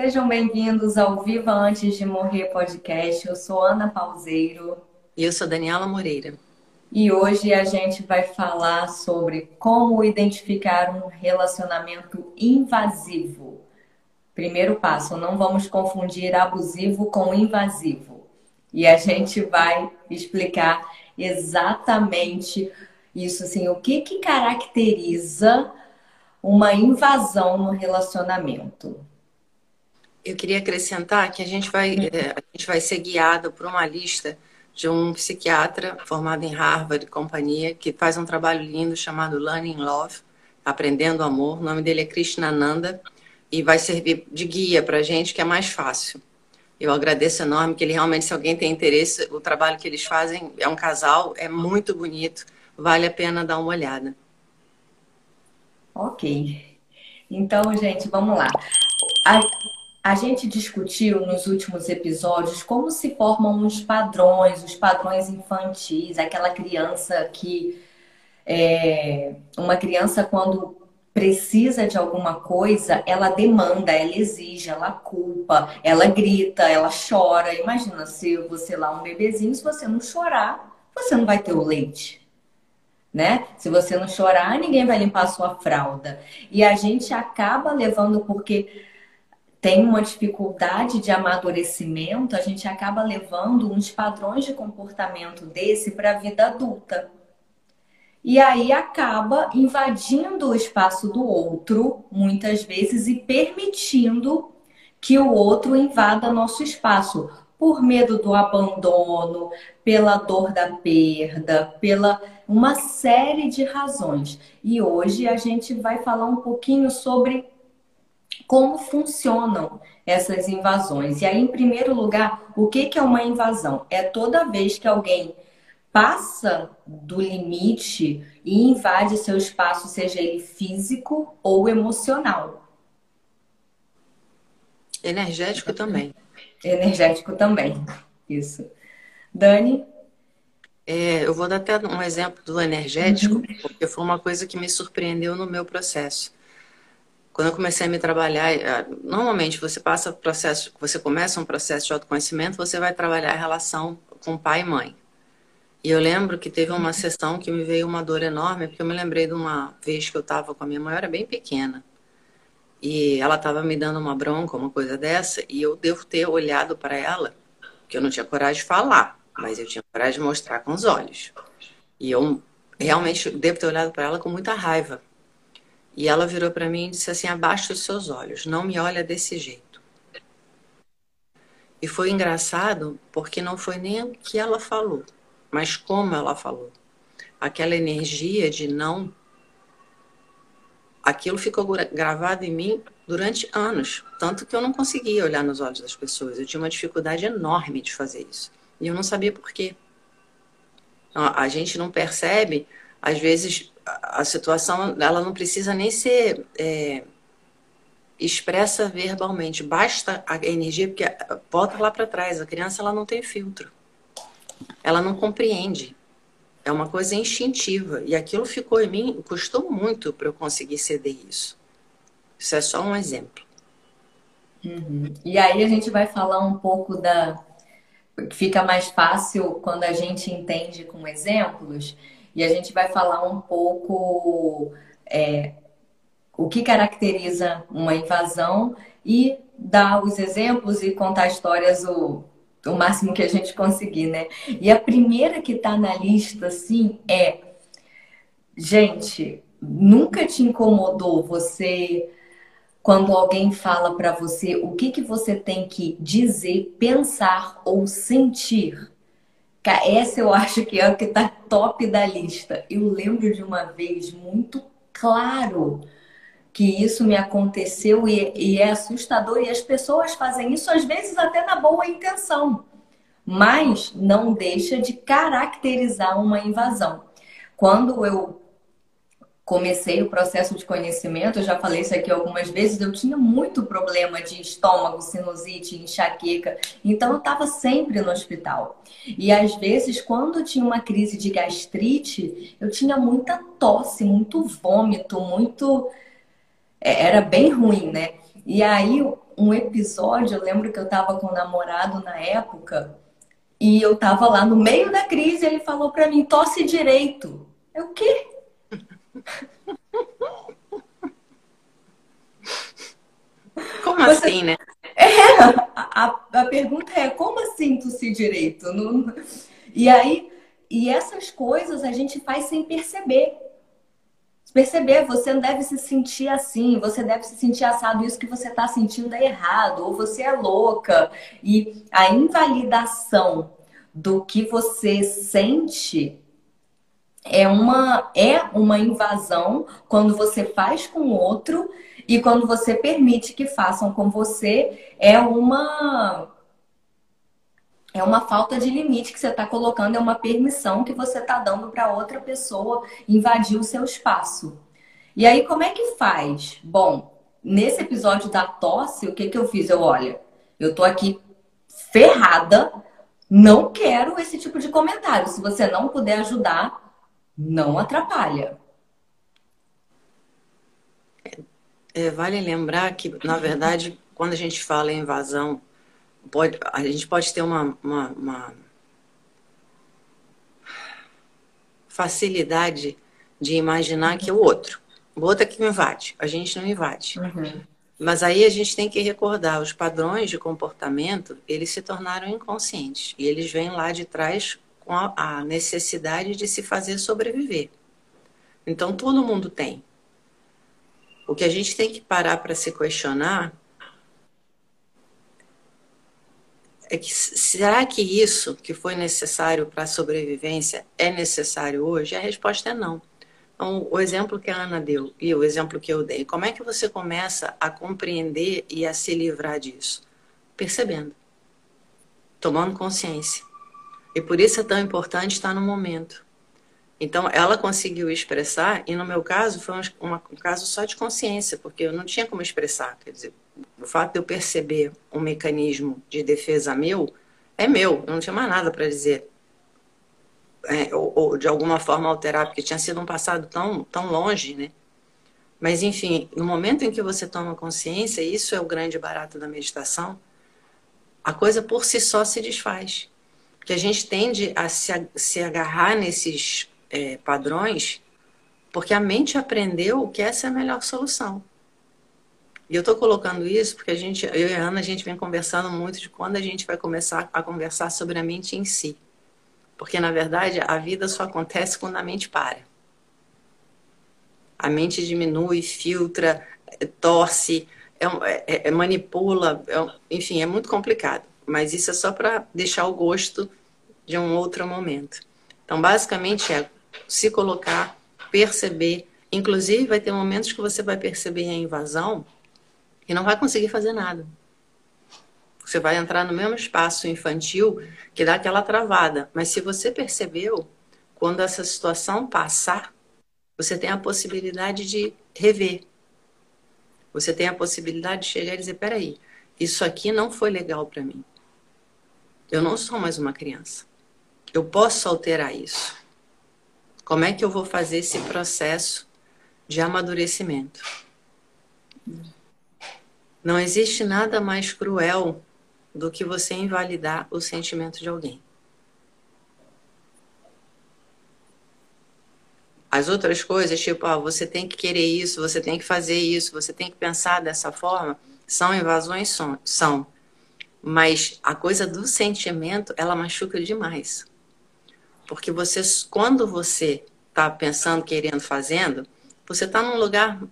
Sejam bem-vindos ao Viva Antes de Morrer Podcast. Eu sou Ana Pauseiro. E eu sou Daniela Moreira. E hoje a gente vai falar sobre como identificar um relacionamento invasivo. Primeiro passo, não vamos confundir abusivo com invasivo. E a gente vai explicar exatamente isso, assim, o que caracteriza uma invasão no relacionamento. Eu queria acrescentar que a gente vai ser guiado por uma lista de um psiquiatra formado em Harvard e companhia, que faz um trabalho lindo chamado Learning Love, Aprendendo o Amor. O nome dele é Krishna Nanda e vai servir de guia para a gente, que é mais fácil. Eu agradeço enorme que ele realmente, se alguém tem interesse, o trabalho que eles fazem, é um casal, é muito bonito, vale a pena dar uma olhada. Ok. Então, gente, vamos lá. A gente discutiu nos últimos episódios como se formam os padrões infantis, aquela criança que... uma criança, quando precisa de alguma coisa, ela demanda, ela exige, ela culpa, ela grita, ela chora. Imagina, se você lá um bebezinho, se você não chorar, você não vai ter o leite, né? Se você não chorar, ninguém vai limpar a sua fralda. E a gente acaba levando, porque tem uma dificuldade de amadurecimento, a gente acaba levando uns padrões de comportamento desse para a vida adulta. E aí acaba invadindo o espaço do outro, muitas vezes, e permitindo que o outro invada nosso espaço, por medo do abandono, pela dor da perda, pela uma série de razões. E hoje a gente vai falar um pouquinho sobre como funcionam essas invasões. E aí, em primeiro lugar, o que é uma invasão? É toda vez que alguém passa do limite e invade seu espaço, seja ele físico ou emocional. Energético também. Energético também, isso. Dani? Eu vou dar até um exemplo do energético, porque foi uma coisa que me surpreendeu no meu processo. Quando eu comecei a me trabalhar, normalmente você começa um processo de autoconhecimento, você vai trabalhar a relação com pai e mãe. E eu lembro que teve uma sessão que me veio uma dor enorme, porque eu me lembrei de uma vez que eu estava com a minha mãe, eu era bem pequena. E ela estava me dando uma bronca, uma coisa dessa, e eu devo ter olhado para ela, que eu não tinha coragem de falar, mas eu tinha coragem de mostrar com os olhos. E eu realmente devo ter olhado para ela com muita raiva. E ela virou para mim e disse assim: abaixa os seus olhos, não me olha desse jeito. E foi engraçado, porque não foi nem o que ela falou, mas como ela falou. Aquela energia de não... Aquilo ficou gravado em mim durante anos. Tanto que eu não conseguia olhar nos olhos das pessoas. Eu tinha uma dificuldade enorme de fazer isso. E eu não sabia por quê. A gente não percebe, às vezes... A situação, ela não precisa nem ser expressa verbalmente. Basta a energia, porque volta lá para trás. A criança, ela não tem filtro. Ela não compreende. É uma coisa instintiva. E aquilo ficou em mim, custou muito para eu conseguir ceder isso. Isso é só um exemplo. E aí a gente vai falar um pouco da... Fica mais fácil quando a gente entende com exemplos... E a gente vai falar um pouco o que caracteriza uma invasão e dar os exemplos e contar histórias o máximo que a gente conseguir, né? E a primeira que tá na lista, assim, é... Gente, nunca te incomodou você... Quando alguém fala pra você o que você tem que dizer, pensar ou sentir? Essa eu acho que é o que está top da lista. Eu lembro de uma vez muito claro que isso me aconteceu e é assustador. E as pessoas fazem isso às vezes até na boa intenção. Mas não deixa de caracterizar uma invasão. Quando eu comecei o processo de conhecimento, eu já falei isso aqui algumas vezes, eu tinha muito problema de estômago, sinusite, enxaqueca. Então, eu estava sempre no hospital. E, às vezes, quando tinha uma crise de gastrite, eu tinha muita tosse, muito vômito, muito... Era bem ruim, né? E aí, um episódio, eu lembro que eu estava com um namorado na época e eu estava lá no meio da crise e ele falou para mim, tosse direito. Eu, o quê? Como você... assim, né? É, a pergunta é, como assim tossir direito? Não... E aí, e essas coisas a gente faz sem perceber. Perceber, você não deve se sentir assim, você deve se sentir assado, isso que você está sentindo é errado, ou você é louca. E a invalidação do que você sente é uma invasão quando você faz com o outro e quando você permite que façam com você, é uma falta de limite que você está colocando, é uma permissão que você está dando para outra pessoa invadir o seu espaço. E aí, como é que faz? Bom, nesse episódio da tosse, o que que eu fiz? Eu, olha, eu tô aqui ferrada, não quero esse tipo de comentário. Se você não puder ajudar, não atrapalha. Vale lembrar que, na verdade, quando a gente fala em invasão, a gente pode ter uma facilidade de imaginar que é o outro. O outro é que invade, a gente não invade. Uhum. Mas aí a gente tem que recordar, os padrões de comportamento, eles se tornaram inconscientes. E eles vêm lá de trás com a necessidade de se fazer sobreviver. Então todo mundo tem. O que a gente tem que parar para se questionar é que, será que isso que foi necessário para a sobrevivência é necessário hoje? A resposta é não. Então, o exemplo que a Ana deu e o exemplo que eu dei, como é que você começa a compreender e a se livrar disso? Percebendo. Tomando consciência. E por isso é tão importante estar no momento. Então, ela conseguiu expressar, e no meu caso, foi um caso só de consciência, porque eu não tinha como expressar, quer dizer... O fato de eu perceber um mecanismo de defesa meu, eu não tinha mais nada para dizer. Ou de alguma forma alterar, porque tinha sido um passado tão, tão longe, né? Mas, enfim, no momento em que você toma consciência, isso é o grande barato da meditação, a coisa por si só se desfaz. Porque a gente tende a se agarrar nesses padrões, porque a mente aprendeu que essa é a melhor solução. E eu estou colocando isso porque eu e a Ana, a gente vem conversando muito de quando a gente vai começar a conversar sobre a mente em si. Porque, na verdade, a vida só acontece quando a mente para. A mente diminui, filtra, torce, manipula, enfim, é muito complicado. Mas isso é só para deixar o gosto de um outro momento. Então, basicamente, é se colocar, perceber. Inclusive, vai ter momentos que você vai perceber a invasão e não vai conseguir fazer nada. Você vai entrar no mesmo espaço infantil que dá aquela travada. Mas se você percebeu, quando essa situação passar, você tem a possibilidade de rever. Você tem a possibilidade de chegar e dizer, peraí, isso aqui não foi legal para mim. Eu não sou mais uma criança. Eu posso alterar isso. Como é que eu vou fazer esse processo de amadurecimento? Não existe nada mais cruel do que você invalidar o sentimento de alguém. As outras coisas, tipo, você tem que querer isso, você tem que fazer isso, você tem que pensar dessa forma, são invasões, são. Mas a coisa do sentimento, ela machuca demais. Porque você, quando você está pensando, querendo, fazendo, você está num lugar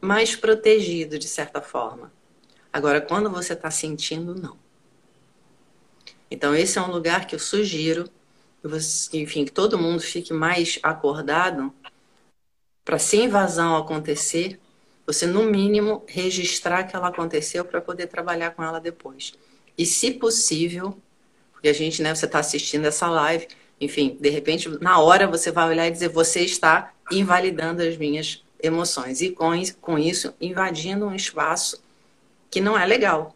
mais protegido, de certa forma. Agora, quando você está sentindo, não. Então, esse é um lugar que eu sugiro que você, enfim, que todo mundo fique mais acordado para, se invasão acontecer, você, no mínimo, registrar que ela aconteceu para poder trabalhar com ela depois. E, se possível, porque a gente, né, você está assistindo essa live, enfim, de repente, na hora você vai olhar e dizer, você está invalidando as minhas emoções e, com isso, invadindo um espaço que não é legal.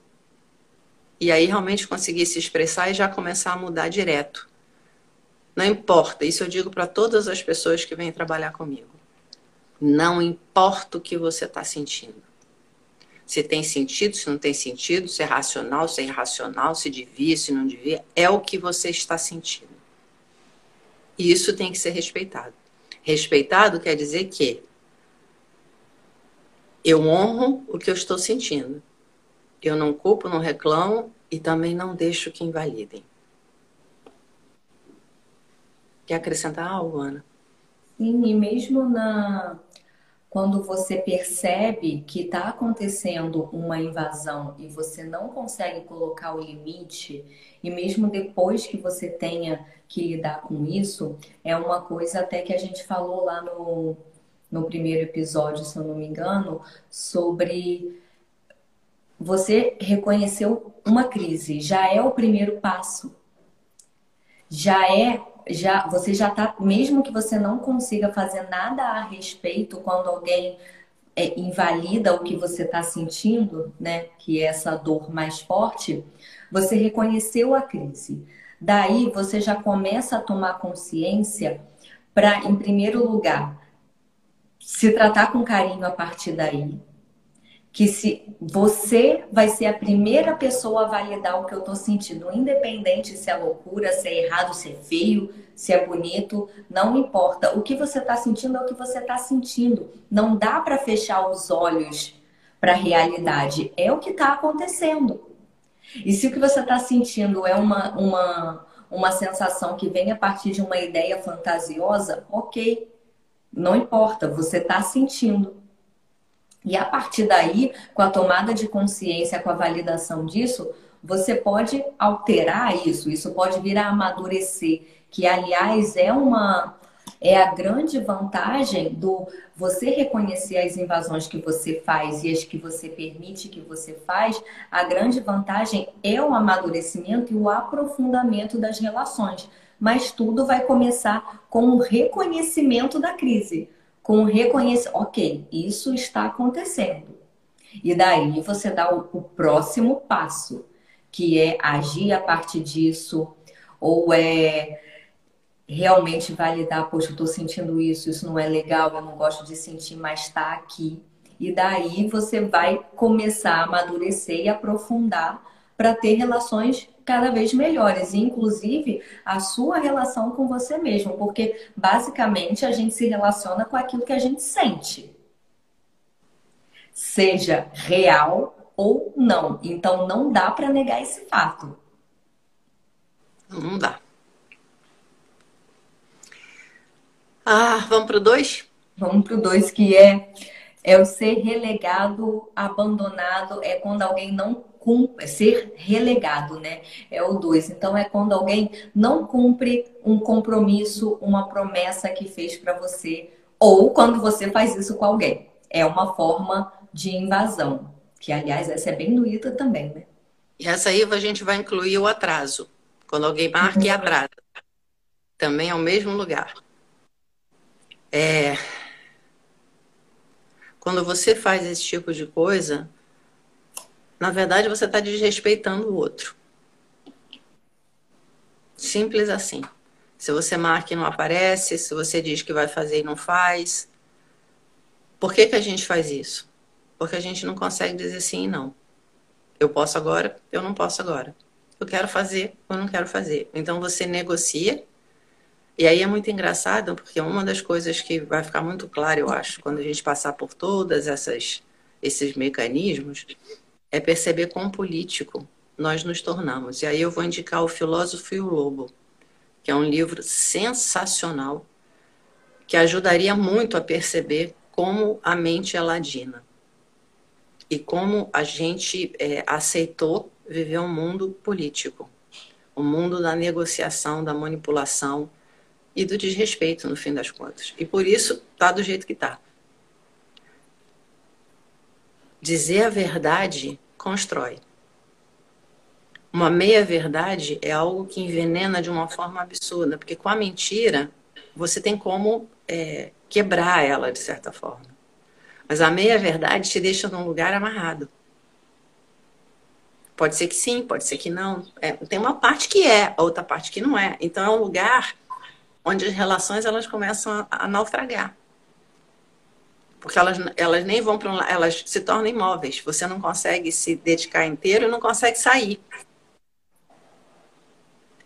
E aí realmente conseguir se expressar e já começar a mudar direto. Não importa, isso eu digo para todas as pessoas que vêm trabalhar comigo. Não importa o que você está sentindo. se tem sentido, se não tem sentido, se é racional, se é irracional, se devia, se não devia, é o que você está sentindo. E isso tem que ser respeitado. Respeitado quer dizer que eu honro o que eu estou sentindo. Eu não culpo, não reclamo e também não deixo que invalidem. Quer acrescentar algo, Ana? Sim, e mesmo quando você percebe que está acontecendo uma invasão e você não consegue colocar o limite, e mesmo depois que você tenha que lidar com isso, é uma coisa até que a gente falou lá no primeiro episódio, se eu não me engano, sobre você reconheceu uma crise, já é o primeiro passo. Você já está, mesmo que você não consiga fazer nada a respeito quando alguém invalida o que você está sentindo, né? Que é essa dor mais forte, você reconheceu a crise. Daí você já começa a tomar consciência para, em primeiro lugar, se tratar com carinho a partir daí. Que se você vai ser a primeira pessoa a validar o que eu tô sentindo, independente se é loucura, se é errado, se é feio, se é bonito, não importa. O que você tá sentindo é o que você tá sentindo. Não dá para fechar os olhos para a realidade. É o que tá acontecendo. E se o que você tá sentindo é uma sensação que vem a partir de uma ideia fantasiosa, ok, não importa, você tá sentindo. E a partir daí, com a tomada de consciência, com a validação disso, você pode alterar isso. Isso pode vir a amadurecer. Que, aliás, é a grande vantagem do você reconhecer as invasões que você faz e as que você permite que você faz. A grande vantagem é o amadurecimento e o aprofundamento das relações. Mas tudo vai começar com o reconhecimento da crise. Com reconhecer, ok, isso está acontecendo. E daí você dá o próximo passo, que é agir a partir disso, ou é realmente validar, poxa, eu estou sentindo isso, isso não é legal, eu não gosto de sentir, mas está aqui. E daí você vai começar a amadurecer e aprofundar para ter relações cada vez melhores, inclusive a sua relação com você mesmo, porque basicamente a gente se relaciona com aquilo que a gente sente, seja real ou não. Então não dá para negar esse fato. Não dá. Vamos pro 2? Vamos pro 2, que é o ser relegado, abandonado, é quando alguém não ser relegado, né? É o 2. Então é quando alguém não cumpre um compromisso, uma promessa que fez para você, ou quando você faz isso com alguém. É uma forma de invasão, que aliás essa é bem doída também, né? E essa aí a gente vai incluir o atraso, quando alguém marca e atrasa. Também é o mesmo lugar. Quando você faz esse tipo de coisa, na verdade, você está desrespeitando o outro. Simples assim. Se você marca e não aparece, se você diz que vai fazer e não faz. Por que a gente faz isso? Porque a gente não consegue dizer sim e não. Eu posso agora, eu não posso agora. Eu quero fazer, eu não quero fazer. Então você negocia. E aí é muito engraçado, porque uma das coisas que vai ficar muito clara, eu acho, quando a gente passar por todas esses mecanismos, é perceber quão político nós nos tornamos. E aí eu vou indicar o Filósofo e o Lobo, que é um livro sensacional, que ajudaria muito a perceber como a mente é ladina. E como a gente aceitou viver um mundo político. Um mundo da negociação, da manipulação e do desrespeito, no fim das contas. E por isso tá do jeito que tá. Dizer a verdade constrói. Uma meia-verdade é algo que envenena de uma forma absurda, porque com a mentira você tem como quebrar ela de certa forma. Mas a meia-verdade te deixa num lugar amarrado. Pode ser que sim, pode ser que não. Tem uma parte que é, a outra parte que não é. Então é um lugar onde as relações elas começam a naufragar. Porque elas nem vão para um lado, elas se tornam imóveis. Você não consegue se dedicar inteiro, não consegue sair.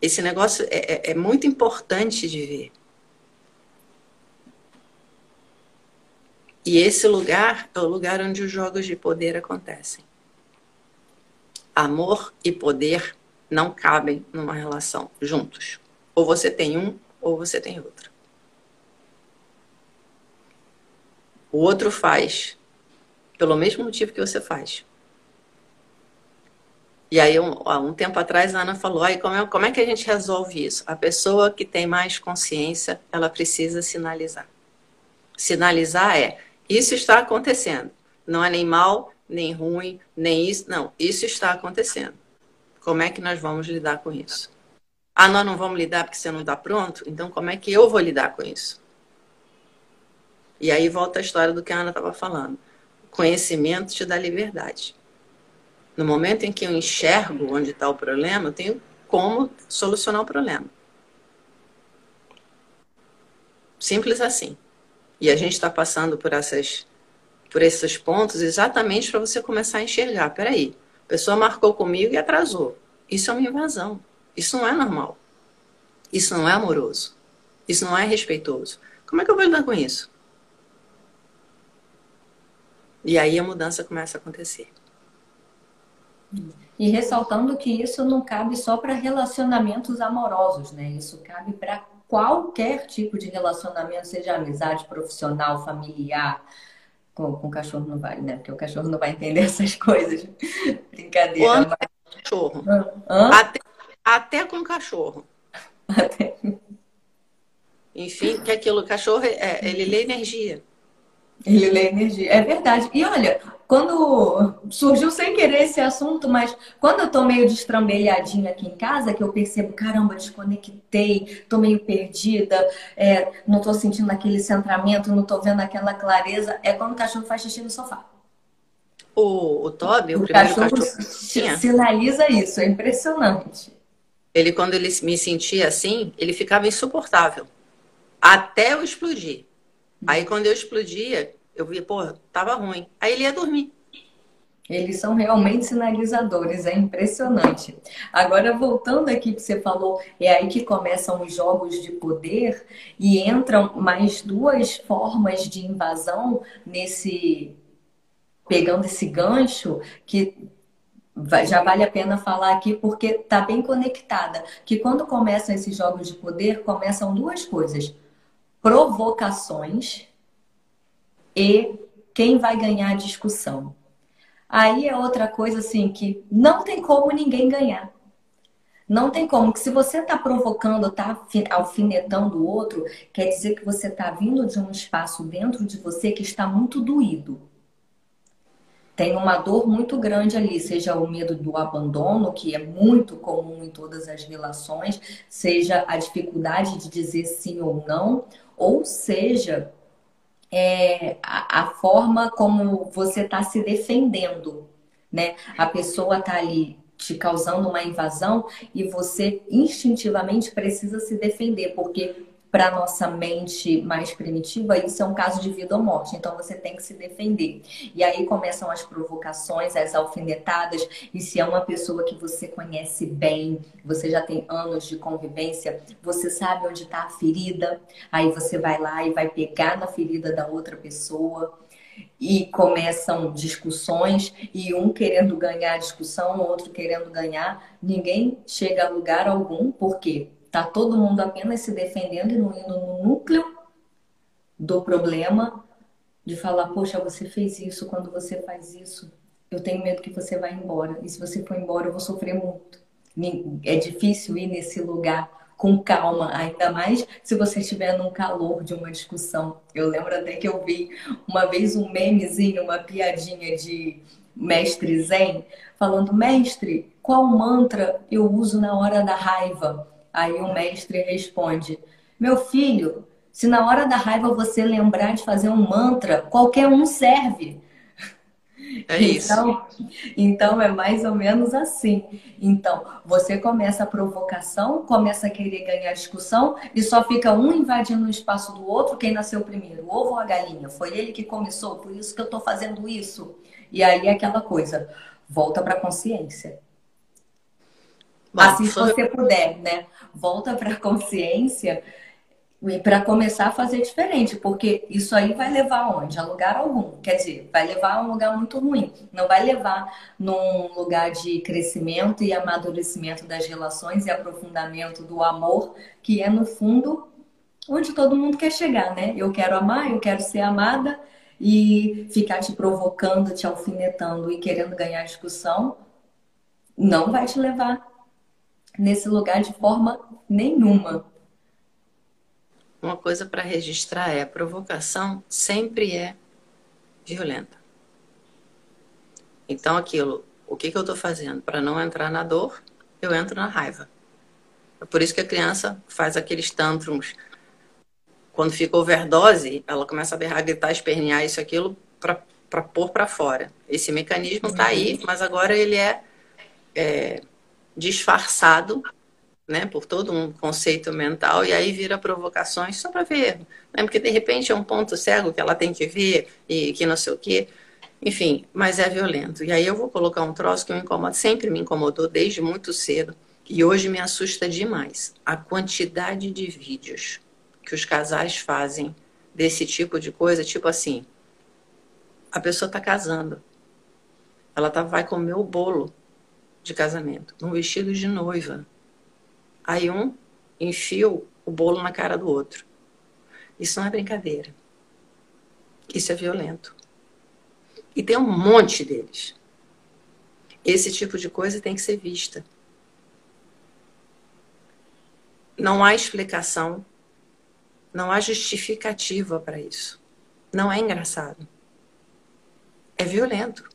Esse negócio é muito importante de ver. E esse lugar é o lugar onde os jogos de poder acontecem. Amor e poder não cabem numa relação juntos. Ou você tem um, ou você tem outro. O outro faz pelo mesmo motivo que você faz. E aí, um tempo atrás, a Ana falou, como é que a gente resolve isso? A pessoa que tem mais consciência, ela precisa sinalizar. Sinalizar é, isso está acontecendo. Não é nem mal, nem ruim, nem isso. Não, isso está acontecendo. Como é que nós vamos lidar com isso? Ah, nós não vamos lidar porque você não está pronto? Então, como é que eu vou lidar com isso? E aí volta a história do que a Ana estava falando. O conhecimento te dá liberdade. No momento em que eu enxergo onde está o problema, eu tenho como solucionar o problema. Simples assim. E a gente está passando por esses pontos exatamente para você começar a enxergar. Peraí, a pessoa marcou comigo e atrasou. Isso é uma invasão. Isso não é normal. Isso não é amoroso. Isso não é respeitoso. Como é que eu vou lidar com isso? E aí a mudança começa a acontecer. E ressaltando que isso não cabe só para relacionamentos amorosos, né? Isso cabe para qualquer tipo de relacionamento, seja amizade profissional, familiar. Com o cachorro não vale, né? Porque o cachorro não vai entender essas coisas. Brincadeira. Mas... cachorro. Até com cachorro. Até. Enfim, que aquilo, cachorro, ele lê energia. Ele lê energia, é verdade. E olha, quando surgiu sem querer esse assunto, mas quando eu tô meio destrambelhadinha aqui em casa, que eu percebo, caramba, desconectei, tô meio perdida, não tô sentindo aquele centramento, não tô vendo aquela clareza, é quando o cachorro faz xixi no sofá. O Toby, o primeiro cachorro sinaliza isso, é impressionante. Ele, quando ele me sentia assim, ele ficava insuportável, até eu explodir. Aí quando eu explodia, eu via, pô, tava ruim. Aí ele ia dormir. Eles são realmente sinalizadores, é impressionante. Agora, voltando aqui que você falou, é aí que começam os jogos de poder e entram mais duas formas de invasão nesse... pegando esse gancho que... já vale a pena falar aqui porque está bem conectada. Que quando começam esses jogos de poder, começam duas coisas. Provocações e quem vai ganhar a discussão. Aí é outra coisa assim que não tem como ninguém ganhar. Não tem como, que se você está provocando, está alfinetando o outro, quer dizer que você está vindo de um espaço dentro de você que está muito doído. Tem uma dor muito grande ali, seja o medo do abandono, que é muito comum em todas as relações, seja a dificuldade de dizer sim ou não, ou seja, a forma como você está se defendendo, né? A pessoa está ali te causando uma invasão e você instintivamente precisa se defender, porque... para a nossa mente mais primitiva, isso é um caso de vida ou morte. Então, você tem que se defender. E aí começam as provocações, as alfinetadas. E se é uma pessoa que você conhece bem, você já tem anos de convivência, você sabe onde está a ferida. Aí você vai lá e vai pegar na ferida da outra pessoa. E começam discussões, e um querendo ganhar a discussão, o outro querendo ganhar. Ninguém chega a lugar algum, por quê? Está todo mundo apenas se defendendo e não indo no núcleo do problema de falar, poxa, você fez isso, quando você faz isso, eu tenho medo que você vá embora. E se você for embora, eu vou sofrer muito. É difícil ir nesse lugar com calma, ainda mais se você estiver num calor de uma discussão. Eu lembro até que eu vi uma vez um memezinho, uma piadinha de mestre Zen, falando, mestre, qual mantra eu uso na hora da raiva? Aí o mestre responde, meu filho, se na hora da raiva você lembrar de fazer um mantra, qualquer um serve. É isso. Então é mais ou menos assim. Então, você começa a provocação, começa a querer ganhar discussão e só fica um invadindo o espaço do outro, quem nasceu primeiro, o ovo ou a galinha? Foi ele que começou, por isso que eu tô fazendo isso. E aí é aquela coisa, volta pra consciência. Mas assim, se você puder, né? Volta pra consciência para começar a fazer diferente, porque isso aí vai levar aonde? A lugar algum. Quer dizer, vai levar a um lugar muito ruim. Não vai levar num lugar de crescimento e amadurecimento das relações e aprofundamento do amor, que é, no fundo, onde todo mundo quer chegar, né? Eu quero amar, eu quero ser amada, e ficar te provocando, te alfinetando e querendo ganhar discussão não vai te levar nesse lugar de forma nenhuma. Uma coisa para registrar é, a provocação sempre é violenta. Então aquilo, o que que eu estou fazendo? Para não entrar na dor, eu entro na raiva. É por isso que a criança faz aqueles tantrums. Quando fica overdose, ela começa a berrar, gritar, espernear, isso, aquilo, para pôr para fora. Esse mecanismo está aí, mas agora ele é disfarçado, né, por todo um conceito mental, e aí vira provocações só para ver, né? Porque de repente é um ponto cego que ela tem que ver e que não sei o quê, enfim, mas é violento. E aí eu vou colocar um troço que me incomoda, sempre me incomodou desde muito cedo, e hoje me assusta demais a quantidade de vídeos que os casais fazem desse tipo de coisa, tipo assim, a pessoa tá casando, ela vai comer o bolo de casamento, um vestido de noiva. Aí um enfia o bolo na cara do outro. Isso não é brincadeira. Isso é violento. E tem um monte deles. Esse tipo de coisa tem que ser vista. Não há explicação. Não há justificativa para isso. Não é engraçado. É violento.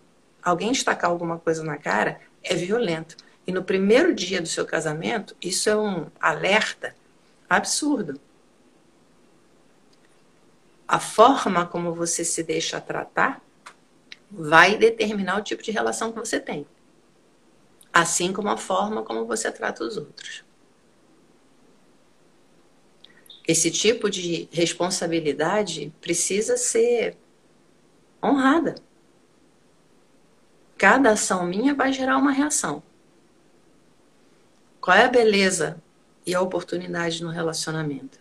Alguém estacar alguma coisa na cara é violento. E no primeiro dia do seu casamento, isso é um alerta absurdo. A forma como você se deixa tratar vai determinar o tipo de relação que você tem. Assim como a forma como você trata os outros. Esse tipo de responsabilidade precisa ser honrada. Cada ação minha vai gerar uma reação. Qual é a beleza e a oportunidade no relacionamento?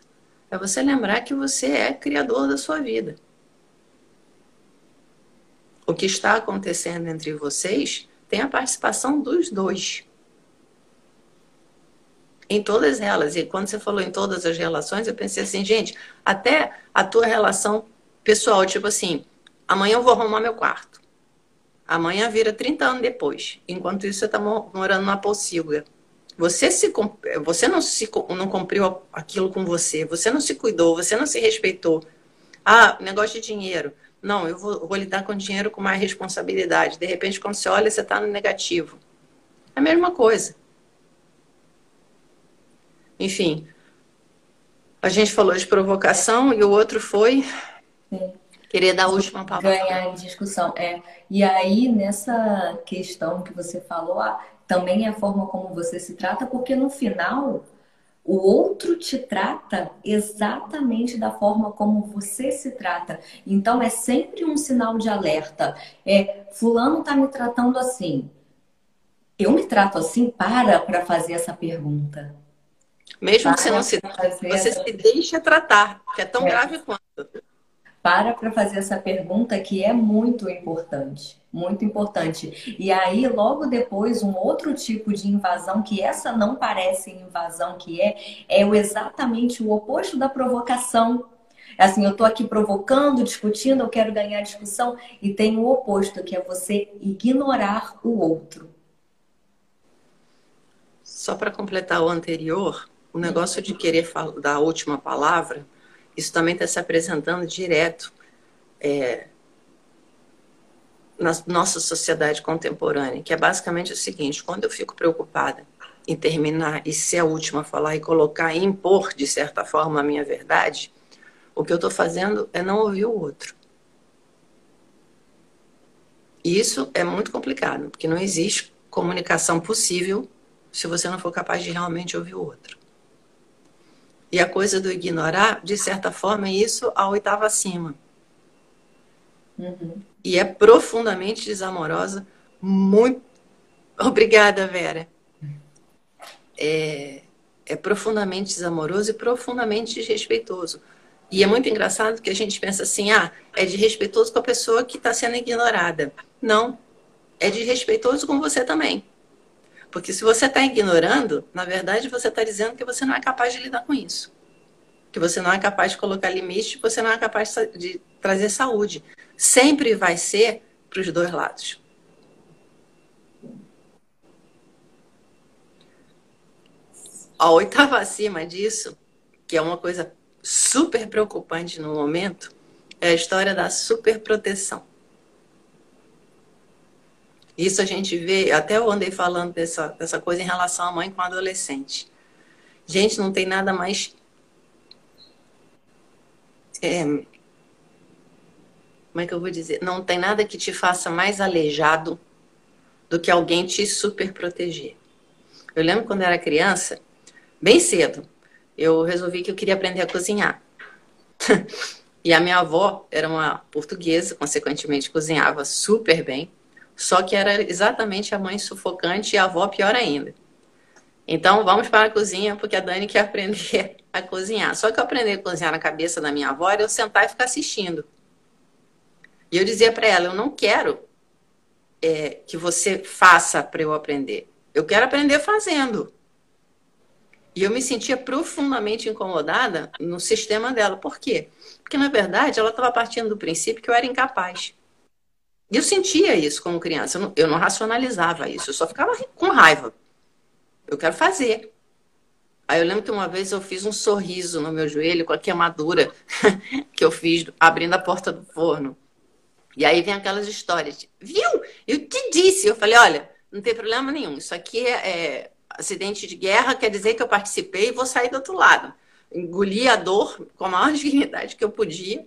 É você lembrar que você é criador da sua vida. O que está acontecendo entre vocês tem a participação dos dois. Em todas elas. E quando você falou em todas as relações, eu pensei assim, gente, até a tua relação pessoal, tipo assim, amanhã eu vou arrumar meu quarto. Amanhã vira 30 anos depois. Enquanto isso, você está morando numa pocilga. Você não cumpriu aquilo com você. Você não se cuidou, você não se respeitou. Ah, negócio de dinheiro. Não, eu vou lidar com dinheiro com mais responsabilidade. De repente, quando você olha, você está no negativo. É a mesma coisa. Enfim, a gente falou de provocação e o outro foi... Sim. Queria dar a última palavra. Ganhar em discussão, é. E aí, nessa questão que você falou... Também é a forma como você se trata, porque no final o outro te trata exatamente da forma como você se trata. Então é sempre um sinal de alerta. É, fulano tá me tratando assim. Eu me trato assim para fazer essa pergunta. Mesmo que você não se trate, você se deixa tratar, que é tão grave quanto. Para fazer essa pergunta que é muito importante. Muito importante. E aí, logo depois, um outro tipo de invasão, que essa não parece invasão, que é exatamente o oposto da provocação. Assim, eu tô aqui provocando, discutindo, eu quero ganhar discussão. E tem o oposto, que é você ignorar o outro. Só para completar o anterior, o negócio de querer dar a última palavra... Isso também está se apresentando direto na nossa sociedade contemporânea, que é basicamente o seguinte, quando eu fico preocupada em terminar e ser a última a falar e colocar e impor, de certa forma, a minha verdade, o que eu estou fazendo é não ouvir o outro. E isso é muito complicado, porque não existe comunicação possível se você não for capaz de realmente ouvir o outro. E a coisa do ignorar, de certa forma, é isso a oitava acima. Uhum. E é profundamente desamorosa. Muito obrigada, Vera. É profundamente desamoroso e profundamente desrespeitoso. E é muito engraçado que a gente pensa assim, ah, é desrespeitoso com a pessoa que está sendo ignorada. Não, é desrespeitoso com você também. Porque se você está ignorando, na verdade você está dizendo que você não é capaz de lidar com isso. Que você não é capaz de colocar limite, que você não é capaz de trazer saúde. Sempre vai ser para os dois lados. A oitava acima disso, que é uma coisa super preocupante no momento, é a história da superproteção. Isso a gente vê, até eu andei falando dessa coisa em relação à mãe com adolescente. Gente, não tem nada mais... como é que eu vou dizer? Não tem nada que te faça mais aleijado do que alguém te superproteger. Eu lembro quando eu era criança... Bem cedo, eu resolvi que eu queria aprender a cozinhar. E a minha avó era uma portuguesa, consequentemente cozinhava super bem, só que era exatamente a mãe sufocante e a avó pior ainda. Então, vamos para a cozinha, porque a Dani quer aprender a cozinhar. Só que eu aprendi a cozinhar na cabeça da minha avó era eu sentar e ficar assistindo. E eu dizia para ela, eu não quero que você faça para eu aprender. Eu quero aprender fazendo. E eu me sentia profundamente incomodada no sistema dela. Por quê? Porque, na verdade, ela estava partindo do princípio que eu era incapaz. E eu sentia isso como criança. Eu não racionalizava isso. Eu só ficava com raiva. Eu quero fazer. Aí eu lembro que uma vez eu fiz um sorriso no meu joelho com a queimadura que eu fiz abrindo a porta do forno. E aí vem aquelas histórias. Viu? Eu te disse. Eu falei, olha, não tem problema nenhum. Isso aqui é... acidente de guerra quer dizer que eu participei e vou sair do outro lado. Engoli a dor com a maior dignidade que eu podia,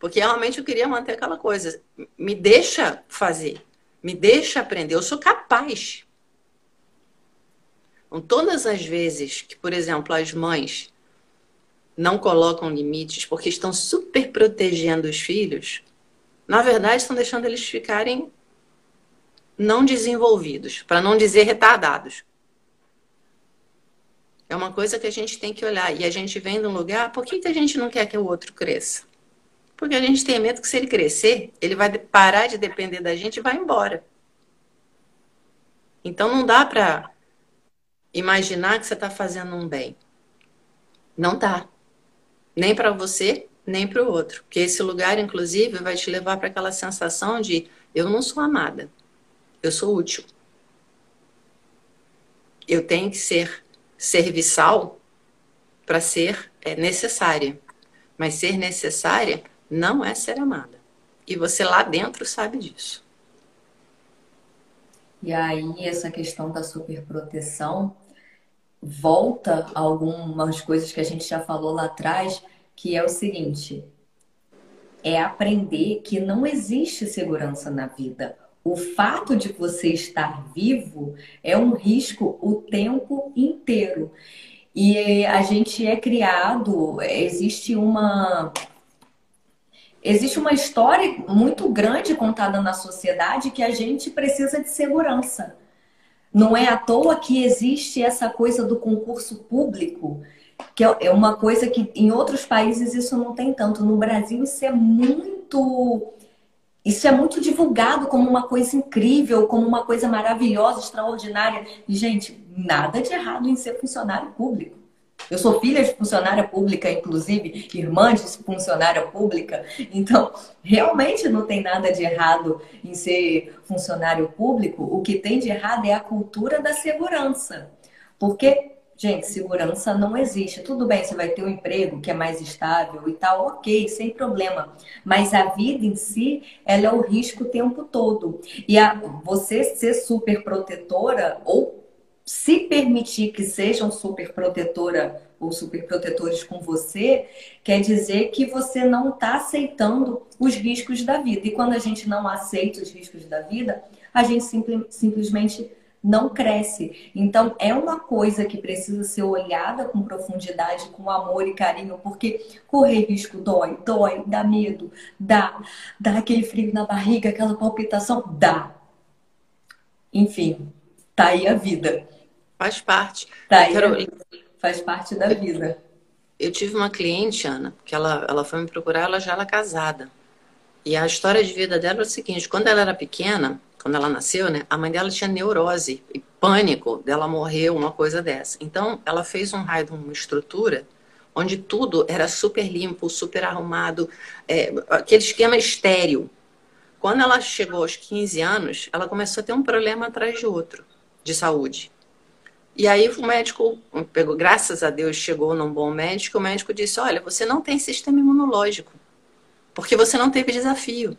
porque realmente eu queria manter aquela coisa. Me deixa fazer, me deixa aprender. Eu sou capaz. Então, todas as vezes que, por exemplo, as mães não colocam limites porque estão super protegendo os filhos, na verdade estão deixando eles ficarem não desenvolvidos, para não dizer retardados. É uma coisa que a gente tem que olhar. E a gente vem de um lugar, por que a gente não quer que o outro cresça? Porque a gente tem medo que se ele crescer, ele vai parar de depender da gente e vai embora. Então não dá para imaginar que você está fazendo um bem. Não dá. Nem para você, nem para o outro. Porque esse lugar, inclusive, vai te levar para aquela sensação de eu não sou amada, eu sou útil. Eu tenho que ser... serviçal para ser necessária. Mas ser necessária não é ser amada. E você lá dentro sabe disso. E aí, essa questão da superproteção volta a algumas coisas que a gente já falou lá atrás, que é o seguinte, é aprender que não existe segurança na vida. O fato de você estar vivo é um risco o tempo inteiro. E a gente é criado, existe uma história muito grande contada na sociedade que a gente precisa de segurança. Não é à toa que existe essa coisa do concurso público, que é uma coisa que em outros países isso não tem tanto. No Brasil isso é muito... Isso é muito divulgado como uma coisa incrível, como uma coisa maravilhosa, extraordinária. E, gente, nada de errado em ser funcionário público. Eu sou filha de funcionária pública, inclusive, irmã de funcionária pública. Então, realmente não tem nada de errado em ser funcionário público. O que tem de errado é a cultura da segurança. Porque, gente, segurança não existe. Tudo bem, você vai ter um emprego que é mais estável e tal, ok, sem problema. Mas a vida em si, ela é o risco o tempo todo. E você ser super protetora ou se permitir que seja um super protetora ou superprotetores com você, quer dizer que você não está aceitando os riscos da vida. E quando a gente não aceita os riscos da vida, a gente simplesmente não cresce. Então, é uma coisa que precisa ser olhada com profundidade, com amor e carinho, porque correr risco dói, dá medo, dá aquele frio na barriga, aquela palpitação, dá. Enfim, tá aí a vida. Faz parte. Tá aí, faz parte da vida. Eu tive uma cliente, Ana, que ela foi me procurar, ela já era casada. E a história de vida dela é o seguinte, quando ela era pequena, quando ela nasceu, né, a mãe dela tinha neurose e pânico dela morrer, uma coisa dessa. Então, ela fez um raio de uma estrutura onde tudo era super limpo, super arrumado, aquele esquema estéril. Quando ela chegou aos 15 anos, ela começou a ter um problema atrás de outro, de saúde. E aí o médico, graças a Deus, chegou num bom médico, o médico disse, olha, você não tem sistema imunológico, porque você não teve desafio.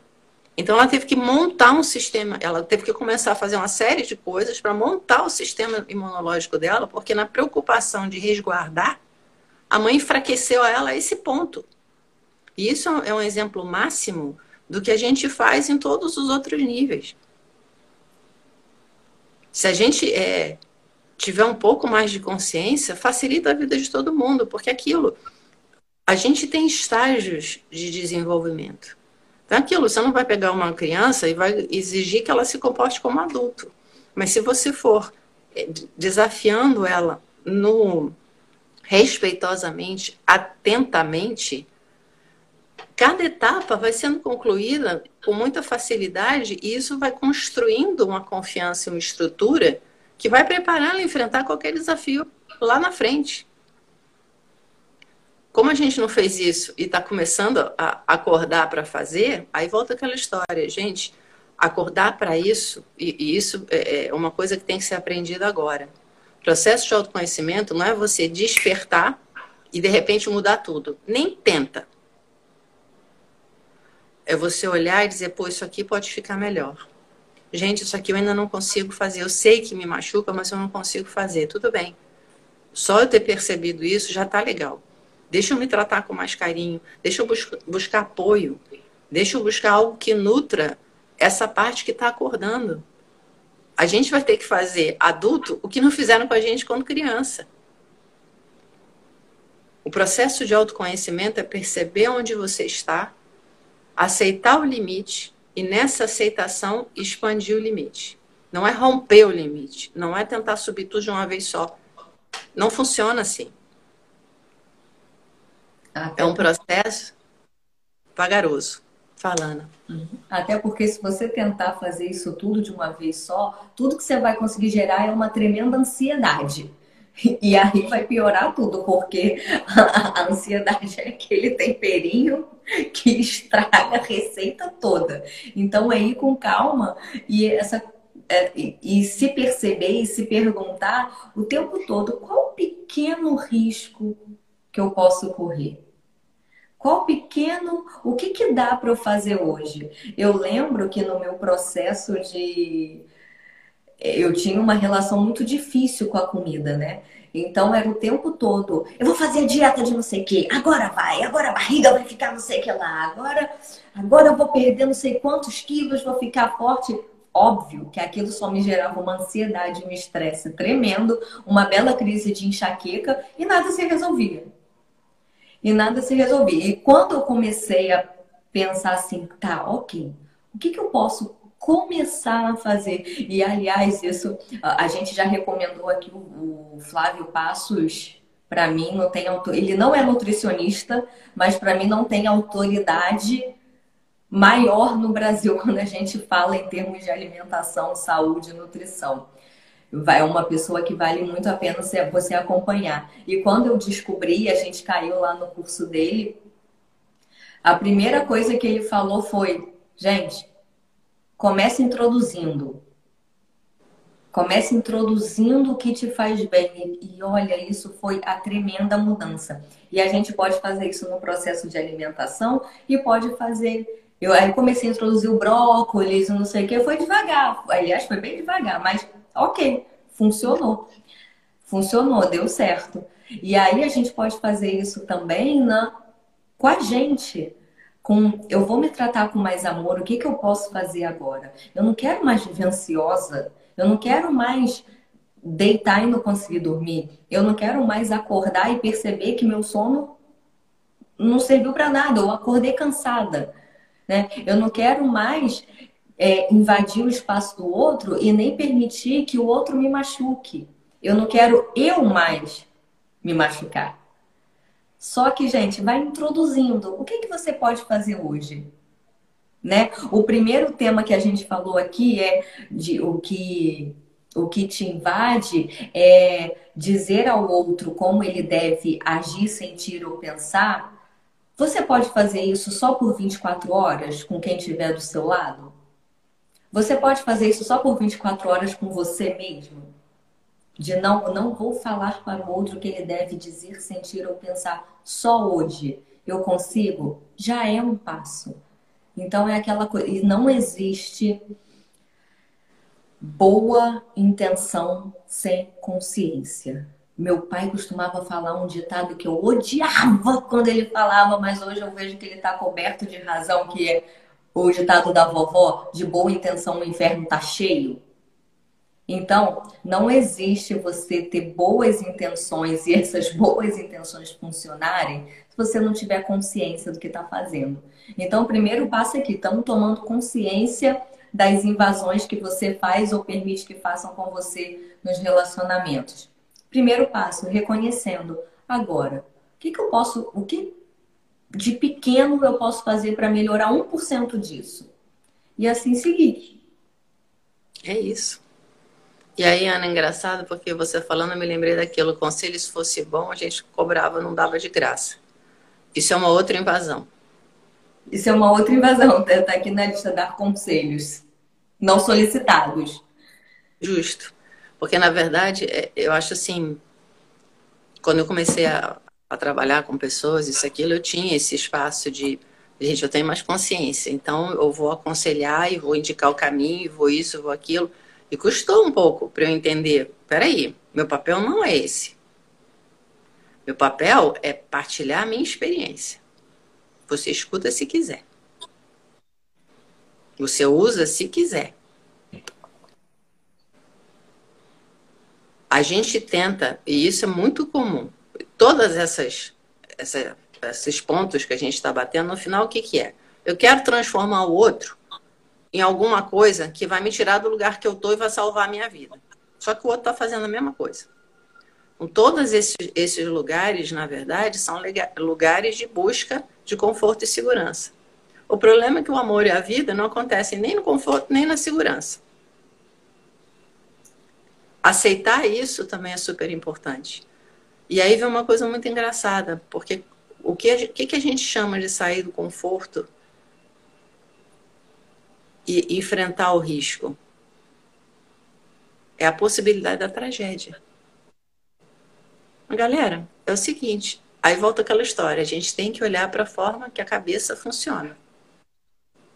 Então ela teve que montar um sistema, ela teve que começar a fazer uma série de coisas para montar o sistema imunológico dela, porque na preocupação de resguardar, a mãe enfraqueceu ela a esse ponto. E isso é um exemplo máximo do que a gente faz em todos os outros níveis. Se a gente tiver um pouco mais de consciência, facilita a vida de todo mundo, porque aquilo, a gente tem estágios de desenvolvimento. Então aquilo, você não vai pegar uma criança e vai exigir que ela se comporte como adulto. Mas se você for desafiando ela respeitosamente, atentamente, cada etapa vai sendo concluída com muita facilidade e isso vai construindo uma confiança e uma estrutura que vai preparar ela a enfrentar qualquer desafio lá na frente. Como a gente não fez isso e está começando a acordar para fazer, aí volta aquela história, gente, acordar para isso, e isso é uma coisa que tem que ser aprendida agora. O processo de autoconhecimento não é você despertar e de repente mudar tudo, nem tenta. É você olhar e dizer, pô, isso aqui pode ficar melhor. Gente, isso aqui eu ainda não consigo fazer. Eu sei que me machuca, mas eu não consigo fazer. Tudo bem. Só eu ter percebido isso já tá legal. Deixa eu me tratar com mais carinho. Deixa eu buscar apoio. Deixa eu buscar algo que nutra essa parte que tá acordando. A gente vai ter que fazer adulto o que não fizeram com a gente quando criança. O processo de autoconhecimento é perceber onde você está, aceitar o limite e nessa aceitação expandir o limite. Não é romper o limite, não é tentar subir tudo de uma vez só. Não funciona assim. É um processo vagaroso, falando. Até porque se você tentar fazer isso tudo de uma vez só, tudo que você vai conseguir gerar é uma tremenda ansiedade. E aí vai piorar tudo, porque a ansiedade é aquele temperinho que estraga a receita toda. Então é ir com calma e se perceber e se perguntar o tempo todo qual o pequeno risco que eu posso correr. Qual pequeno... O que que dá para eu fazer hoje? Eu lembro que no meu processo de... Eu tinha uma relação muito difícil com a comida, né? Então era o tempo todo. Eu vou fazer a dieta de não sei o quê. Agora vai. Agora a barriga vai ficar não sei o que lá. Agora eu vou perder não sei quantos quilos. Vou ficar forte. Óbvio que aquilo só me gerava uma ansiedade, um estresse tremendo. Uma bela crise de enxaqueca. E nada se resolvia. E quando eu comecei a pensar assim, tá, ok. O que que eu posso começar a fazer? E, aliás, isso a gente já recomendou aqui, o Flávio Passos, para mim, não tem ele não é nutricionista, mas para mim não tem autoridade maior no Brasil quando a gente fala em termos de alimentação, saúde e nutrição. É uma pessoa que vale muito a pena você acompanhar. E quando eu descobri, a gente caiu lá no curso dele, a primeira coisa que ele falou foi, gente, Comece introduzindo o que te faz bem. E olha, isso foi a tremenda mudança. E a gente pode fazer isso no processo de alimentação e pode fazer... Aí comecei a introduzir o brócolis, não sei o que, foi devagar. Aliás, foi bem devagar, mas ok, funcionou. Deu certo. E aí a gente pode fazer isso também com a gente. Eu vou me tratar com mais amor, o que eu posso fazer agora? Eu não quero mais viver ansiosa, eu não quero mais deitar e não conseguir dormir, eu não quero mais acordar e perceber que meu sono não serviu para nada, eu acordei cansada, né? Eu não quero mais invadir o espaço do outro e nem permitir que o outro me machuque. Eu não quero eu mais me machucar. Só que, gente, vai introduzindo. O que é que você pode fazer hoje? Né? O primeiro tema que a gente falou aqui é de o que te invade é dizer ao outro como ele deve agir, sentir ou pensar. Você pode fazer isso só por 24 horas com quem estiver do seu lado? Você pode fazer isso só por 24 horas com você mesmo? De não vou falar para o outro o que ele deve dizer, sentir ou pensar. Só hoje eu consigo? Já é um passo. Então é aquela coisa. E não existe boa intenção sem consciência. Meu pai costumava falar um ditado que eu odiava quando ele falava, mas hoje eu vejo que ele está coberto de razão, que é o ditado da vovó: de boa intenção o inferno está cheio. Então, não existe você ter boas intenções e essas boas intenções funcionarem se você não tiver consciência do que está fazendo. Então, o primeiro passo aqui, estamos tomando consciência das invasões que você faz ou permite que façam com você nos relacionamentos. Primeiro passo, reconhecendo. Agora, o que de pequeno eu posso fazer para melhorar 1% disso? E assim seguir. É isso. E aí, Ana, engraçado, porque você falando, eu me lembrei daquilo. Conselho, se fosse bom, a gente cobrava, não dava de graça. Isso é uma outra invasão. Isso é uma outra invasão. Tá aqui na lista, dar conselhos não solicitados. Justo. Porque, na verdade, eu acho assim... Quando eu comecei a trabalhar com pessoas, isso, aquilo, eu tinha esse espaço de... Gente, eu tenho mais consciência. Então, eu vou aconselhar e vou indicar o caminho, e vou isso, vou aquilo... E custou um pouco para eu entender, peraí, meu papel não é esse. Meu papel é partilhar a minha experiência. Você escuta se quiser. Você usa se quiser. A gente tenta, e isso é muito comum, todas esses pontos que a gente está batendo, no final o que é? Eu quero transformar o outro em alguma coisa que vai me tirar do lugar que eu tô e vai salvar a minha vida. Só que o outro tá fazendo a mesma coisa. Então, todos esses lugares, na verdade, são lugares de busca de conforto e segurança. O problema é que o amor e a vida não acontecem nem no conforto, nem na segurança. Aceitar isso também é super importante. E aí vem uma coisa muito engraçada, porque o que a gente chama de sair do conforto e enfrentar o risco é a possibilidade da tragédia. Galera, é o seguinte, aí volta aquela história, a gente tem que olhar para a forma que a cabeça funciona.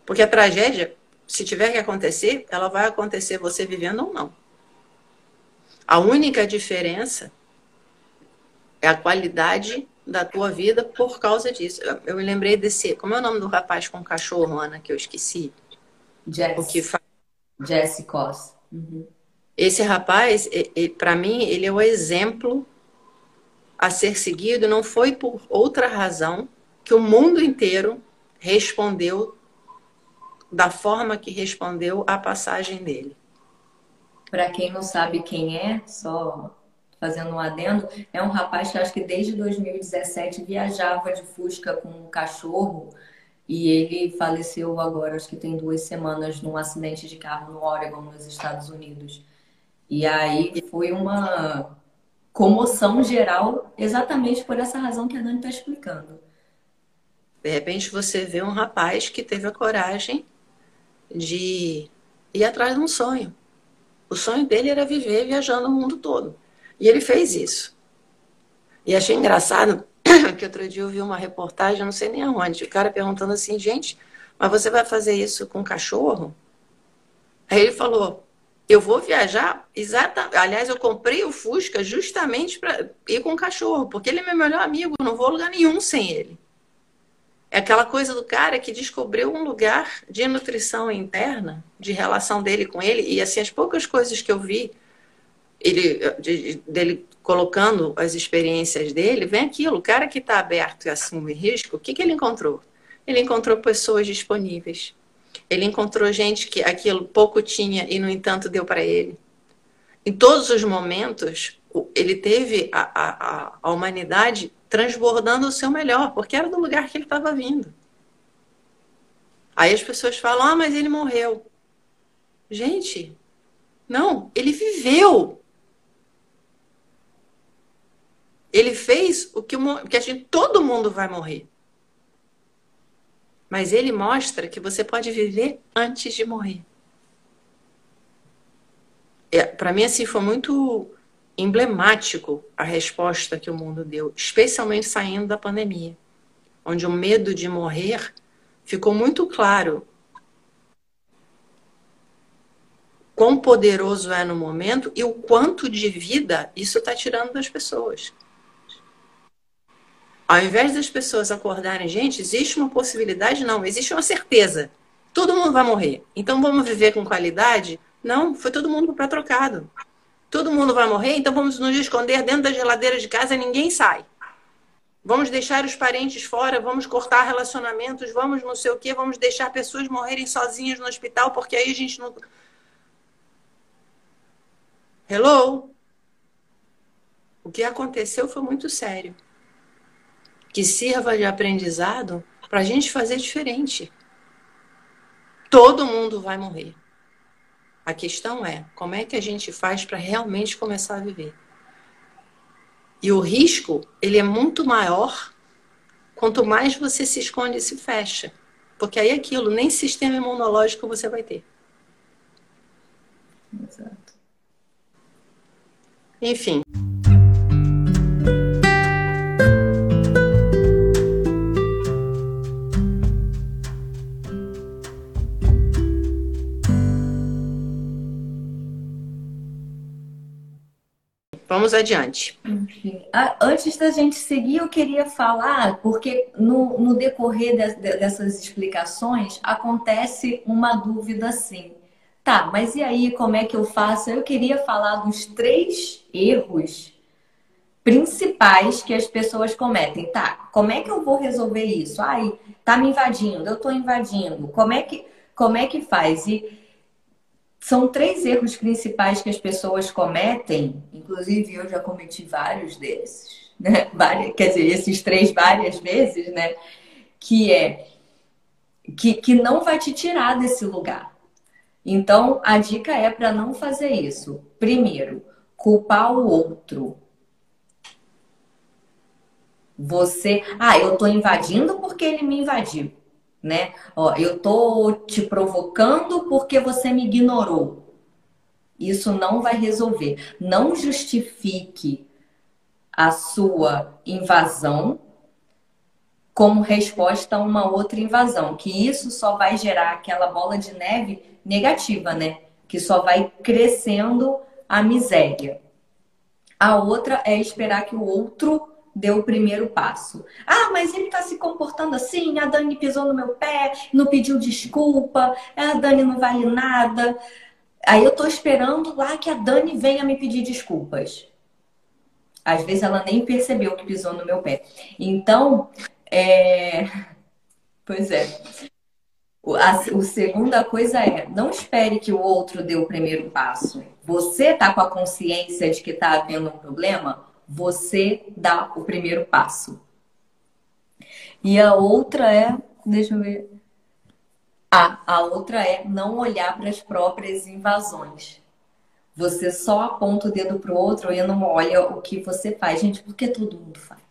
Porque a tragédia, se tiver que acontecer, ela vai acontecer você vivendo ou não. A única diferença é a qualidade da tua vida por causa disso. Eu me lembrei desse, como é o nome do rapaz com cachorro, Ana, que eu esqueci? Jesse Coss. Uhum. Esse rapaz, para mim, ele é o exemplo a ser seguido. Não foi por outra razão que o mundo inteiro respondeu da forma que respondeu à passagem dele. Para quem não sabe quem é, só fazendo um adendo, é um rapaz que acho que desde 2017 viajava de Fusca com um cachorro. E ele faleceu agora, acho que tem 2 semanas, num acidente de carro no Oregon, nos Estados Unidos. E aí foi uma comoção geral, exatamente por essa razão que a Dani está explicando. De repente você vê um rapaz que teve a coragem de ir atrás de um sonho. O sonho dele era viver viajando o mundo todo. E ele fez isso. E achei engraçado... que outro dia eu vi uma reportagem, não sei nem aonde, o cara perguntando assim, gente, mas você vai fazer isso com cachorro? Aí ele falou, Eu vou viajar, exatamente. Aliás, eu comprei o Fusca justamente para ir com o cachorro, porque ele é meu melhor amigo, eu não vou a lugar nenhum sem ele. É aquela coisa do cara que descobriu um lugar de nutrição interna, de relação dele com ele, e assim, as poucas coisas que eu vi, dele colocando as experiências dele, vem aquilo, o cara que está aberto e assume risco, o que, que ele encontrou? Ele encontrou pessoas disponíveis. Ele encontrou gente que aquilo pouco tinha e, no entanto, deu para ele. Em todos os momentos, ele teve a humanidade transbordando o seu melhor, porque era do lugar que ele estava vindo. Aí as pessoas falam, ah, mas ele morreu. Gente, não, ele viveu. Ele fez o que, a gente, todo mundo vai morrer. Mas ele mostra que você pode viver antes de morrer. Para mim, assim, foi muito emblemático a resposta que o mundo deu, especialmente saindo da pandemia, onde o medo de morrer ficou muito claro. Quão poderoso é no momento e o quanto de vida isso está tirando das pessoas. Ao invés das pessoas acordarem, gente, existe uma possibilidade? Não, existe uma certeza. Todo mundo vai morrer. Então vamos viver com qualidade? Não, foi todo mundo para trocado. Todo mundo vai morrer, então vamos nos esconder dentro da geladeira de casa, ninguém sai. Vamos deixar os parentes fora, vamos cortar relacionamentos, vamos não sei o quê, vamos deixar pessoas morrerem sozinhas no hospital, porque aí a gente não... Hello? O que aconteceu foi muito sério. Que sirva de aprendizado para a gente fazer diferente. Todo mundo vai morrer. A questão é, como é que a gente faz para realmente começar a viver? E o risco, ele é muito maior quanto mais você se esconde e se fecha. Porque aí aquilo, nem sistema imunológico você vai ter. Exato. Enfim. Vamos adiante. Okay. Antes da gente seguir, eu queria falar, porque no decorrer dessas explicações, acontece uma dúvida assim. Tá, mas e aí, como é que eu faço? Eu queria falar dos 3 erros principais que as pessoas cometem. Tá, como é que eu vou resolver isso? Ai, tá me invadindo, eu tô invadindo. Como é que faz? E... são 3 erros principais que as pessoas cometem, inclusive eu já cometi vários desses, né? Quer dizer, esses 3 várias vezes, né? Que é que não vai te tirar desse lugar. Então, a dica é para não fazer isso. Primeiro, culpar o outro. Você, eu tô invadindo porque ele me invadiu. Né? Ó, eu tô te provocando porque você me ignorou. Isso não vai resolver. Não justifique a sua invasão como resposta a uma outra invasão, que isso só vai gerar aquela bola de neve negativa, né? Que só vai crescendo a miséria. A outra é esperar que o outro deu o primeiro passo. Ah, mas ele tá se comportando assim, a Dani pisou no meu pé, não pediu desculpa, a Dani não vale nada. Aí eu tô esperando lá que a Dani venha me pedir desculpas. Às vezes ela nem percebeu que pisou no meu pé. Então, pois é. A segunda coisa é, não espere que o outro dê o primeiro passo. Você tá com a consciência de que tá havendo um problema? Você dá o primeiro passo. E a outra é... deixa eu ver... a outra é não olhar para as próprias invasões. Você só aponta o dedo para o outro e não olha o que você faz. Gente, porque todo mundo faz.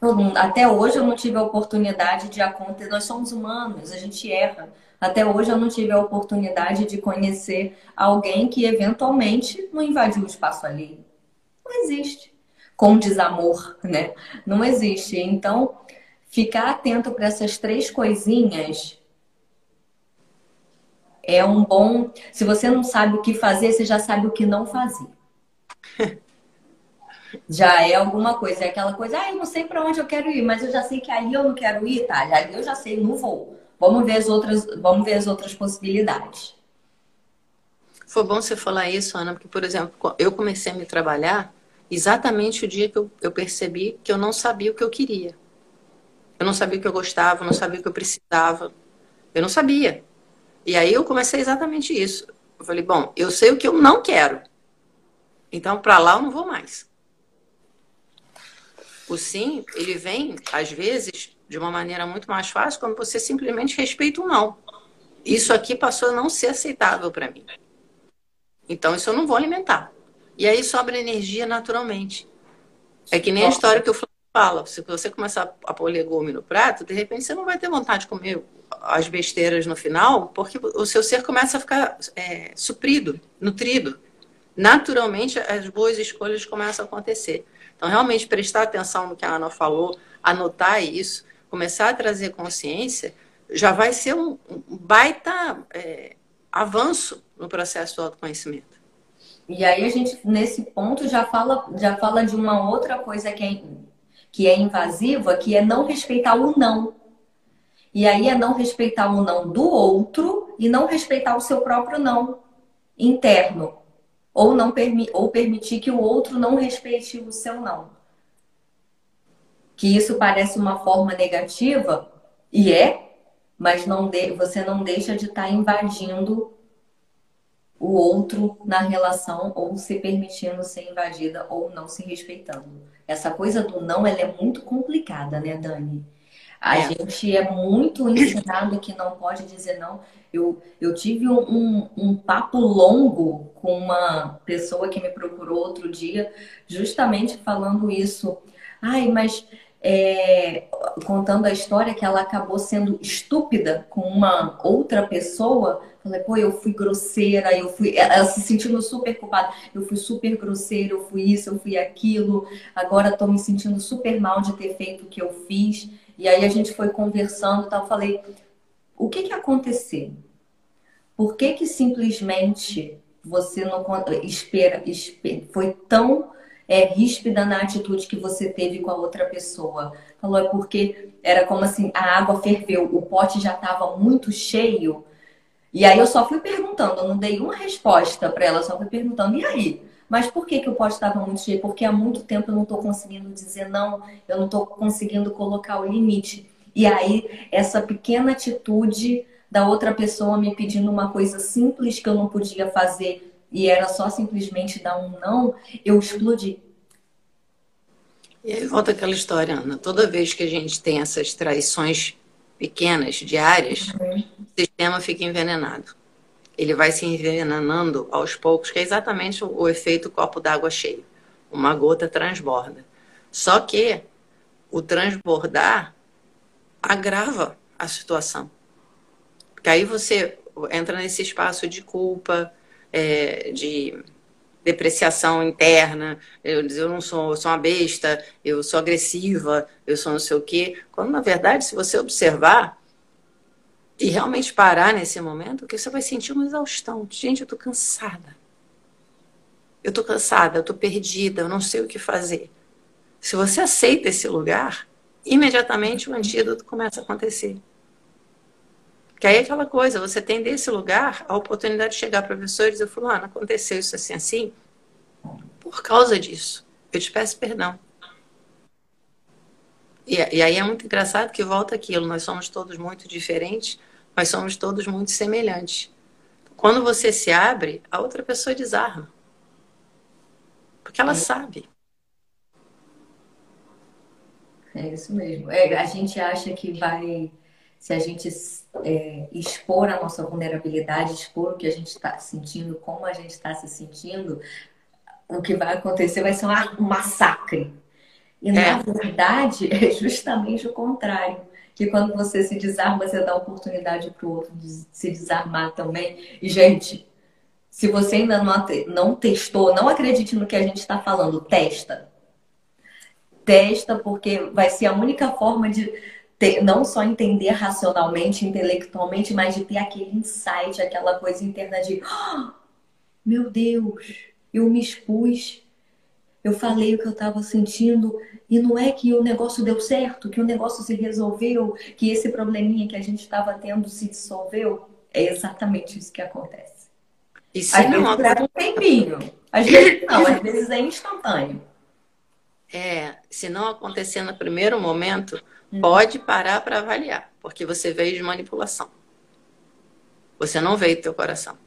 Todo mundo. Até hoje eu não tive a oportunidade de acontecer. Nós somos humanos, a gente erra. Até hoje eu não tive a oportunidade de conhecer alguém que eventualmente não invadiu o espaço alheio. Não existe. Com desamor, né? Não existe. Então, ficar atento para essas 3 coisinhas é um bom... Se você não sabe o que fazer, você já sabe o que não fazer. Já é alguma coisa. É aquela coisa, ah, eu não sei para onde eu quero ir, mas eu já sei que ali eu não quero ir, tá? Ali eu já sei, não vou. Vamos ver as outras possibilidades. Foi bom você falar isso, Ana, porque, por exemplo, eu comecei a me trabalhar exatamente o dia que eu percebi que eu não sabia o que eu queria. Eu não sabia o que eu gostava, eu não sabia o que eu precisava. Eu não sabia. E aí eu comecei exatamente isso. Eu falei, bom, eu sei o que eu não quero. Então, pra lá eu não vou mais. O sim, ele vem, às vezes, de uma maneira muito mais fácil, quando você simplesmente respeita o não. Isso aqui passou a não ser aceitável para mim. Então, isso eu não vou alimentar. E aí sobra energia naturalmente. É que nem a história que o Flávio fala. Se você começar a pôr legume no prato, de repente você não vai ter vontade de comer as besteiras no final, porque o seu ser começa a ficar suprido, nutrido. Naturalmente, as boas escolhas começam a acontecer. Então, realmente, prestar atenção no que a Ana falou, anotar isso, começar a trazer consciência, já vai ser um baita avanço no processo do autoconhecimento. E aí a gente, nesse ponto, já fala de uma outra coisa que é invasiva, que é não respeitar o não. E aí é não respeitar o não do outro e não respeitar o seu próprio não interno. Ou permitir que o outro não respeite o seu não. Que isso parece uma forma negativa, e é, mas você não deixa de estar invadindo o outro na relação, ou se permitindo ser invadida, ou não se respeitando. Essa coisa do não, ela é muito complicada, né, Dani? A gente é muito ensinado que não pode dizer não. Eu tive um papo longo com uma pessoa que me procurou outro dia, justamente falando isso. Ai, mas contando a história que ela acabou sendo estúpida com uma outra pessoa. Falei, pô, eu fui grosseira, ela se sentindo super culpada. Eu fui super grosseira, eu fui isso, eu fui aquilo. Agora estou me sentindo super mal de ter feito o que eu fiz. E aí a gente foi conversando e tal, falei, o que aconteceu? Por que simplesmente você não foi tão ríspida na atitude que você teve com a outra pessoa? Falou, é porque era como assim, a água ferveu, o pote já estava muito cheio. E aí eu só fui perguntando, eu não dei uma resposta para ela, só fui perguntando, e aí? Mas por que o pote estava muito cheio? Porque há muito tempo eu não estou conseguindo dizer não, eu não estou conseguindo colocar o limite. E aí, essa pequena atitude da outra pessoa me pedindo uma coisa simples que eu não podia fazer e era só simplesmente dar um não, eu explodi. E aí volta aquela história, Ana. Toda vez que a gente tem essas traições pequenas, diárias, o sistema fica envenenado. Ele vai se envenenando aos poucos, que é exatamente o efeito copo d'água cheio. Uma gota transborda. Só que o transbordar agrava a situação. Porque aí você entra nesse espaço de culpa, de depreciação interna. Eu não sou, eu sou uma besta, eu sou agressiva, eu sou não sei o quê. Quando, na verdade, se você observar, e realmente parar nesse momento, que você vai sentir uma exaustão. Gente, eu tô cansada. Eu tô cansada, eu tô perdida, eu não sei o que fazer. Se você aceita esse lugar, imediatamente o antídoto começa a acontecer. Que aí é aquela coisa, você tem desse lugar a oportunidade de chegar para a pessoa e dizer, fulano, aconteceu isso assim, assim, por causa disso. Eu te peço perdão. E aí é muito engraçado que volta aquilo, nós somos todos muito diferentes, mas somos todos muito semelhantes. Quando você se abre, a outra pessoa desarma. Porque ela sabe. É isso mesmo. A gente acha que vai... Se a gente expor a nossa vulnerabilidade, expor o que a gente está sentindo, como a gente está se sentindo, o que vai acontecer vai ser um massacre. E na verdade é justamente o contrário. Que quando você se desarma, você dá oportunidade para o outro se desarmar também. E, gente, se você ainda não testou, não acredite no que a gente está falando, testa. Testa, porque vai ser a única forma de não só entender racionalmente, intelectualmente, mas de ter aquele insight, aquela coisa interna de oh, meu Deus, eu me expus, eu falei o que eu estava sentindo e não é que o negócio deu certo, que o negócio se resolveu, que esse probleminha que a gente estava tendo se dissolveu. É exatamente isso que acontece. Isso às vezes leva um tempinho, às vezes não, às vezes é instantâneo. É, se não acontecer no primeiro momento, pode parar para avaliar, porque você veio de manipulação. Você não veio do teu coração.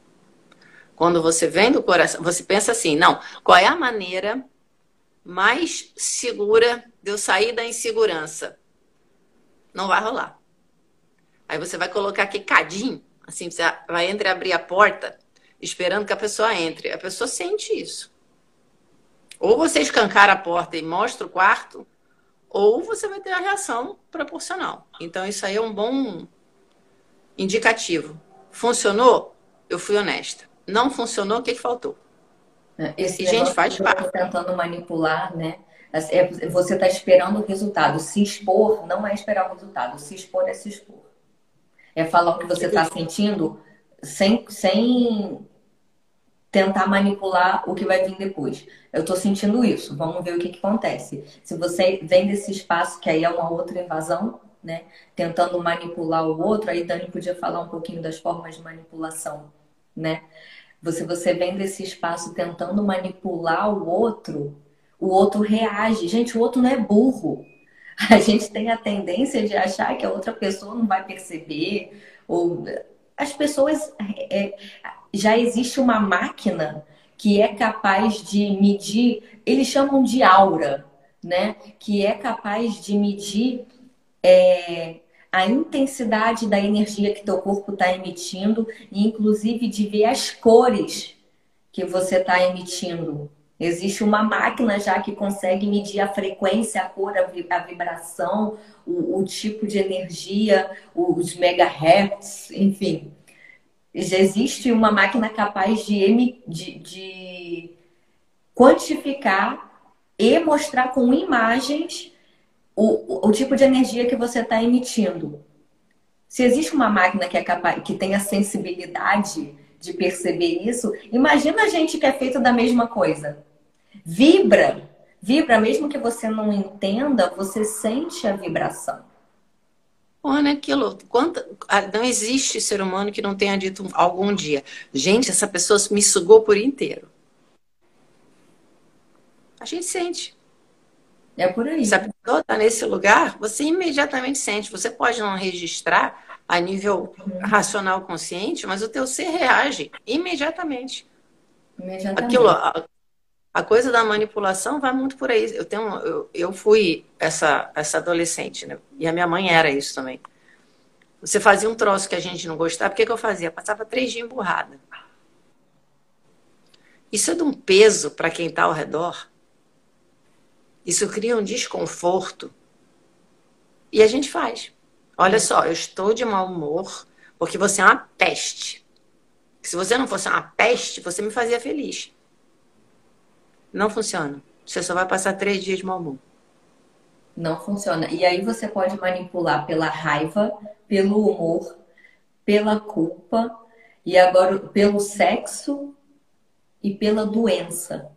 Quando você vem do coração, você pensa assim, não, qual é a maneira mais segura de eu sair da insegurança? Não vai rolar. Aí você vai colocar aqui cadinho, assim, você vai entreabrir a porta, esperando que a pessoa entre. A pessoa sente isso. Ou você escancar a porta e mostra o quarto, ou você vai ter a reação proporcional. Então, isso aí é um bom indicativo. Funcionou? Eu fui honesta. Não funcionou? O que faltou? Esse e, gente, faz parte. Tentando manipular, né? Você está esperando o resultado. Se expor não é esperar o resultado. Se expor é se expor. É falar o que você está sentindo sem tentar manipular o que vai vir depois. Eu estou sentindo isso, vamos ver o que acontece. Se você vem desse espaço, que aí é uma outra invasão, né? Tentando manipular o outro, aí Dani podia falar um pouquinho das formas de manipulação, né? Se você vem desse espaço tentando manipular o outro reage. Gente, o outro não é burro. A gente tem a tendência de achar que a outra pessoa não vai perceber, ou... As pessoas... Já existe uma máquina que é capaz de medir, eles chamam de aura, né? Que é capaz de medir a intensidade da energia que teu corpo está emitindo e, inclusive, de ver as cores que você está emitindo. Existe uma máquina já que consegue medir a frequência, a cor, a vibração, o tipo de energia, os megahertz, enfim... Já existe uma máquina capaz de quantificar e mostrar com imagens o tipo de energia que você está emitindo. Se existe uma máquina que é capaz, que tem a sensibilidade de perceber isso, imagina a gente que é feito da mesma coisa. Vibra, vibra, mesmo que você não entenda, você sente a vibração. Olha aquilo, não existe ser humano que não tenha dito algum dia, gente, essa pessoa me sugou por inteiro. A gente sente. É por aí. Se a pessoa está nesse lugar, você imediatamente sente. Você pode não registrar a nível racional consciente, mas o teu ser reage imediatamente. Aquilo, a coisa da manipulação vai muito por aí. Eu fui essa adolescente, né? E a minha mãe era isso também. Você fazia um troço que a gente não gostava. O que eu fazia? Passava 3 dias emburrada. Isso é de um peso para quem está ao redor. Isso cria um desconforto. E a gente faz. Olha só, eu estou de mau humor porque você é uma peste. Se você não fosse uma peste, você me fazia feliz. Não funciona. Você só vai passar 3 dias de mau humor. Não funciona. E aí você pode manipular pela raiva, pelo humor, pela culpa, e agora pelo sexo e pela doença.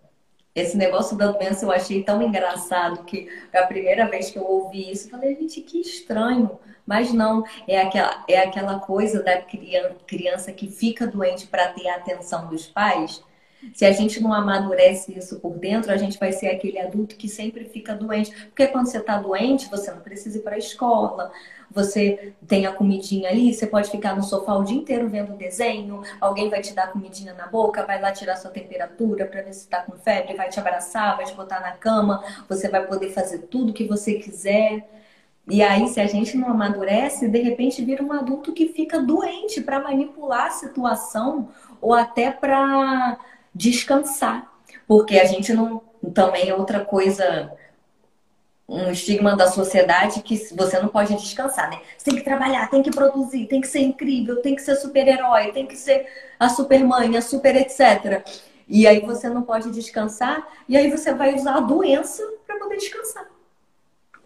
Esse negócio da doença eu achei tão engraçado que a primeira vez que eu ouvi isso, eu falei, gente, que estranho. Mas não, é aquela coisa da criança que fica doente para ter a atenção dos pais. Se a gente não amadurece isso por dentro, a gente vai ser aquele adulto que sempre fica doente. Porque quando você está doente, você não precisa ir para a escola, você tem a comidinha ali, você pode ficar no sofá o dia inteiro vendo desenho, alguém vai te dar comidinha na boca, vai lá tirar sua temperatura para ver se está com febre, vai te abraçar, vai te botar na cama, você vai poder fazer tudo que você quiser. E aí, se a gente não amadurece, de repente vira um adulto que fica doente para manipular a situação ou até para... descansar, porque a gente não... Também é outra coisa, um estigma da sociedade que você não pode descansar, né? Você tem que trabalhar, tem que produzir, tem que ser incrível, tem que ser super-herói, tem que ser a super-mãe, a super etc. E aí você não pode descansar, e aí você vai usar a doença para poder descansar.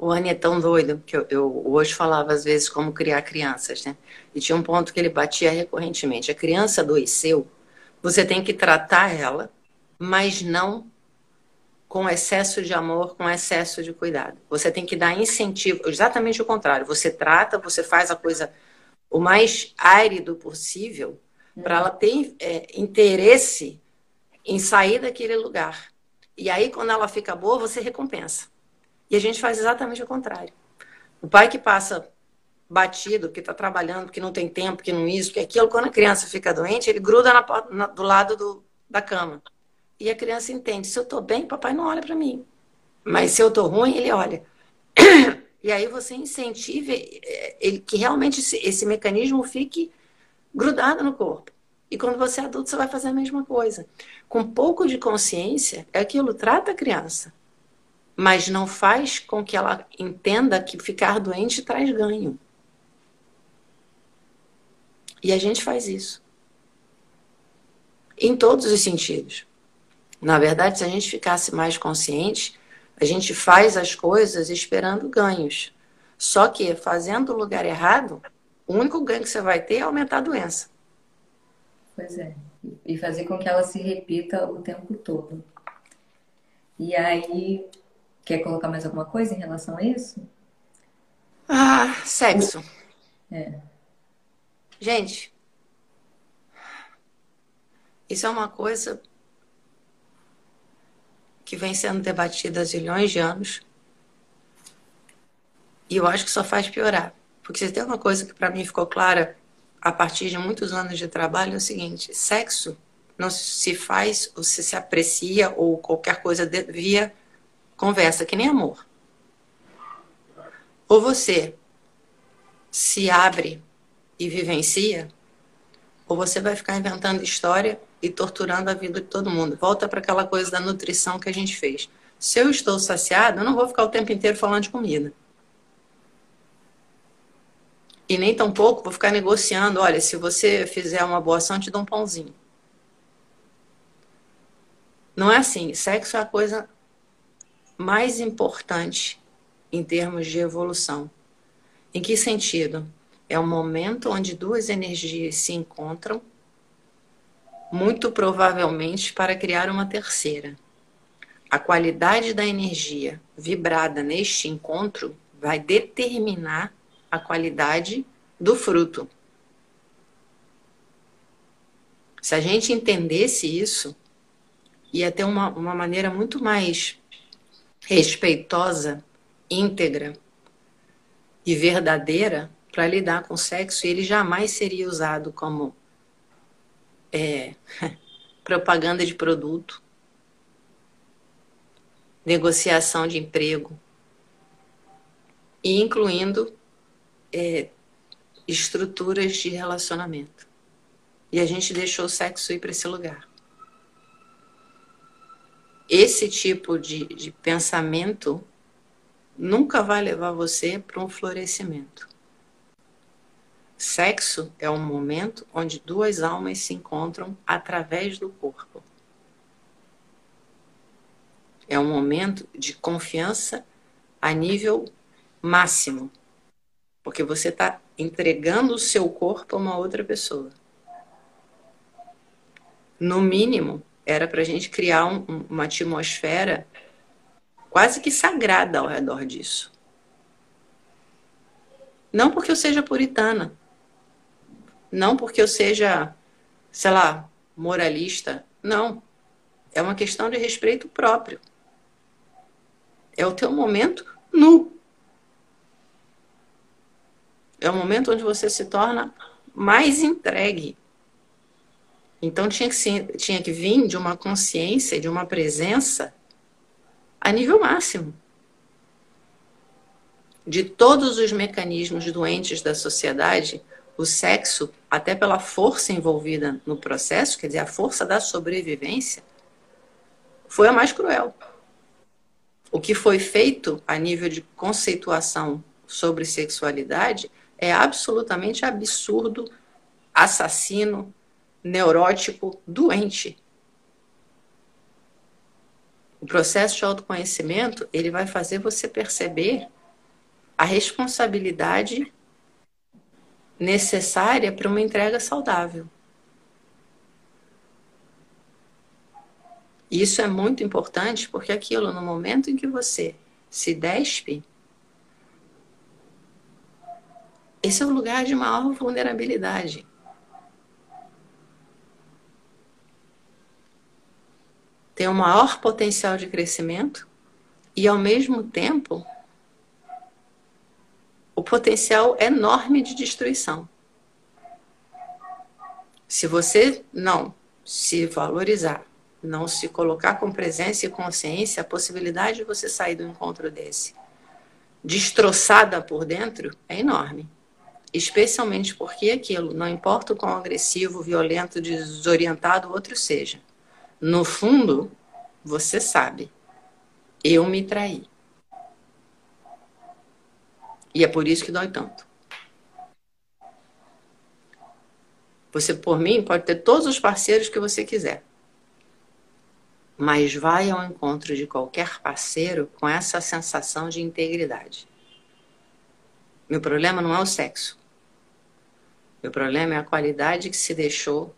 O Anny é tão doido que eu hoje falava às vezes como criar crianças, né? E tinha um ponto que ele batia recorrentemente. A criança adoeceu, você tem que tratar ela, mas não com excesso de amor, com excesso de cuidado. Você tem que dar incentivo, exatamente o contrário. Você trata, você faz a coisa o mais árido possível para ela ter interesse em sair daquele lugar. E aí, quando ela fica boa, você recompensa. E a gente faz exatamente o contrário. O pai que passa batido, que está trabalhando, que não tem tempo, que não isso, que aquilo, quando a criança fica doente, ele gruda do lado da cama. E a criança entende, se eu estou bem, papai não olha para mim. Mas se eu estou ruim, ele olha. E aí você incentiva ele, que realmente esse mecanismo fique grudado no corpo. E quando você é adulto, você vai fazer a mesma coisa. Com um pouco de consciência, é aquilo, trata a criança. Mas não faz com que ela entenda que ficar doente traz ganho. E a gente faz isso. Em todos os sentidos. Na verdade, se a gente ficasse mais consciente, a gente faz as coisas esperando ganhos. Só que fazendo o lugar errado, o único ganho que você vai ter é aumentar a doença. Pois é. E fazer com que ela se repita o tempo todo. E aí... Quer colocar mais alguma coisa em relação a isso? Ah, sexo. É. Gente, isso é uma coisa que vem sendo debatida há zilhões de anos. E eu acho que só faz piorar. Porque se tem uma coisa que para mim ficou clara a partir de muitos anos de trabalho, é o seguinte: sexo não se faz ou se aprecia ou qualquer coisa via... conversa, que nem amor. Ou você se abre e vivencia, ou você vai ficar inventando história e torturando a vida de todo mundo. Volta para aquela coisa da nutrição que a gente fez. Se eu estou saciado, eu não vou ficar o tempo inteiro falando de comida. E nem tampouco vou ficar negociando. Olha, se você fizer uma boa ação, eu te dou um pãozinho. Não é assim. Sexo é a coisa... mais importante em termos de evolução. Em que sentido? É um momento onde duas energias se encontram, muito provavelmente para criar uma terceira. A qualidade da energia vibrada neste encontro vai determinar a qualidade do fruto. Se a gente entendesse isso, ia ter uma maneira muito mais... respeitosa, íntegra e verdadeira para lidar com o sexo. Ele jamais seria usado como propaganda de produto, negociação de emprego, e incluindo estruturas de relacionamento. E a gente deixou o sexo ir para esse lugar. Esse tipo de pensamento nunca vai levar você para um florescimento. Sexo é um momento onde duas almas se encontram através do corpo. É um momento de confiança a nível máximo. Porque você está entregando o seu corpo a uma outra pessoa. No mínimo... era para a gente criar uma atmosfera quase que sagrada ao redor disso. Não porque eu seja puritana. Não porque eu seja, sei lá, moralista. Não. É uma questão de respeito próprio. É o teu momento nu. É o momento onde você se torna mais entregue. Então tinha que vir de uma consciência, de uma presença a nível máximo. De todos os mecanismos doentes da sociedade, o sexo, até pela força envolvida no processo, quer dizer, a força da sobrevivência, foi a mais cruel. O que foi feito a nível de conceituação sobre sexualidade é absolutamente absurdo, assassino, neurótico, doente. O processo de autoconhecimento, ele vai fazer você perceber a responsabilidade necessária para uma entrega saudável. Isso é muito importante porque aquilo, no momento em que você se despe, esse é o lugar de maior vulnerabilidade. Tem o maior potencial de crescimento e, ao mesmo tempo, o potencial enorme de destruição. Se você não se valorizar, não se colocar com presença e consciência, a possibilidade de você sair do encontro desse destroçada por dentro é enorme. Especialmente porque aquilo, não importa o quão agressivo, violento, desorientado o outro seja, no fundo, você sabe, eu me traí. E é por isso que dói tanto. Você, por mim, pode ter todos os parceiros que você quiser. Mas vai ao encontro de qualquer parceiro com essa sensação de integridade. Meu problema não é o sexo. Meu problema é a qualidade que se deixou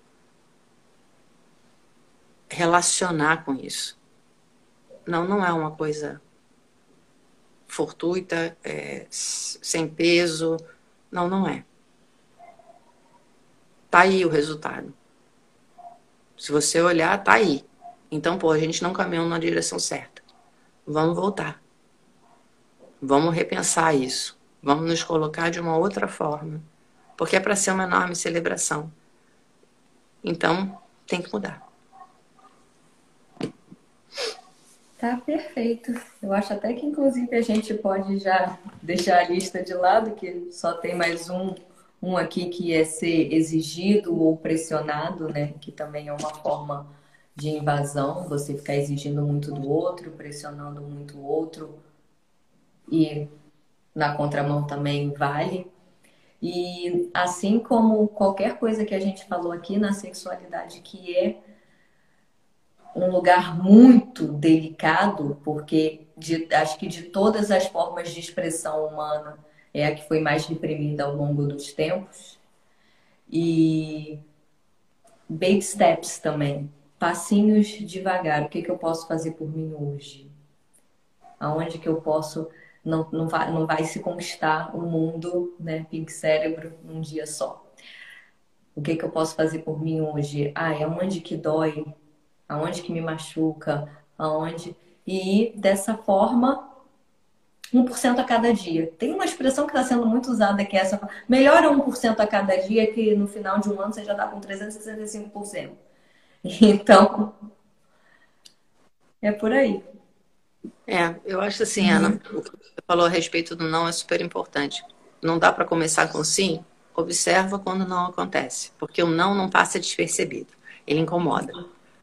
relacionar com isso. Não, não é uma coisa fortuita, sem peso. Não, não é. Tá aí o resultado. Se você olhar, tá aí. Então, pô, a gente não caminhou na direção certa. Vamos voltar. Vamos repensar isso. Vamos nos colocar de uma outra forma. Porque é para ser uma enorme celebração. Então, tem que mudar. Tá perfeito. Eu acho até que, inclusive, a gente pode já deixar a lista de lado, que só tem mais um aqui que é ser exigido ou pressionado, né? Que também é uma forma de invasão, você ficar exigindo muito do outro, pressionando muito o outro, e na contramão também vale. E assim como qualquer coisa que a gente falou aqui na sexualidade, que é um lugar muito delicado, porque acho que de todas as formas de expressão humana é a que foi mais reprimida ao longo dos tempos. E baby steps também. Passinhos devagar. O que eu posso fazer por mim hoje? Aonde que eu posso... Não vai se conquistar o mundo, né? Pink cérebro, um dia só. O que eu posso fazer por mim hoje? É onde que dói? Aonde que me machuca? Aonde? E dessa forma, 1% a cada dia. Tem uma expressão que está sendo muito usada que é essa. Melhora 1% a cada dia, que no final de um ano você já está com 365%. Então, é por aí. Eu acho assim, Ana, o que você falou a respeito do não é super importante. Não dá para começar com sim, observa quando não acontece. Porque o não não passa despercebido, ele incomoda.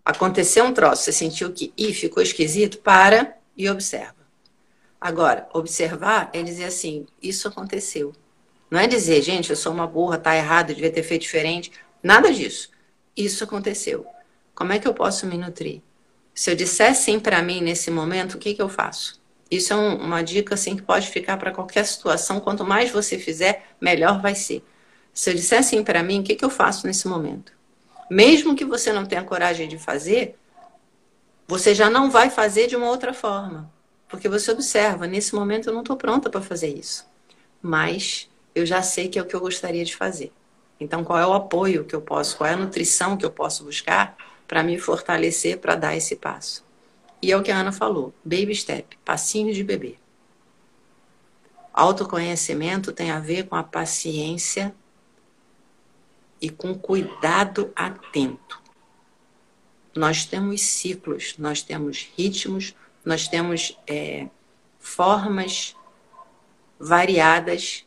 Aconteceu um troço, você sentiu que ficou esquisito, para e observa. Agora, observar é dizer assim, isso aconteceu. Não é dizer, gente, eu sou uma burra, tá errado, devia ter feito diferente. Nada disso. Isso aconteceu. Como é que eu posso me nutrir? Se eu disser sim para mim nesse momento, o que eu faço? Isso é uma dica assim, que pode ficar para qualquer situação. Quanto mais você fizer, melhor vai ser. Se eu disser sim para mim, o que eu faço nesse momento? Mesmo que você não tenha coragem de fazer, você já não vai fazer de uma outra forma. Porque você observa, nesse momento eu não estou pronta para fazer isso. Mas eu já sei que é o que eu gostaria de fazer. Então, qual é o apoio que eu posso, qual é a nutrição que eu posso buscar para me fortalecer, para dar esse passo? E é o que a Ana falou, baby step, passinho de bebê. Autoconhecimento tem a ver com a paciência e com cuidado atento. Nós temos ciclos, nós temos ritmos, nós temos formas variadas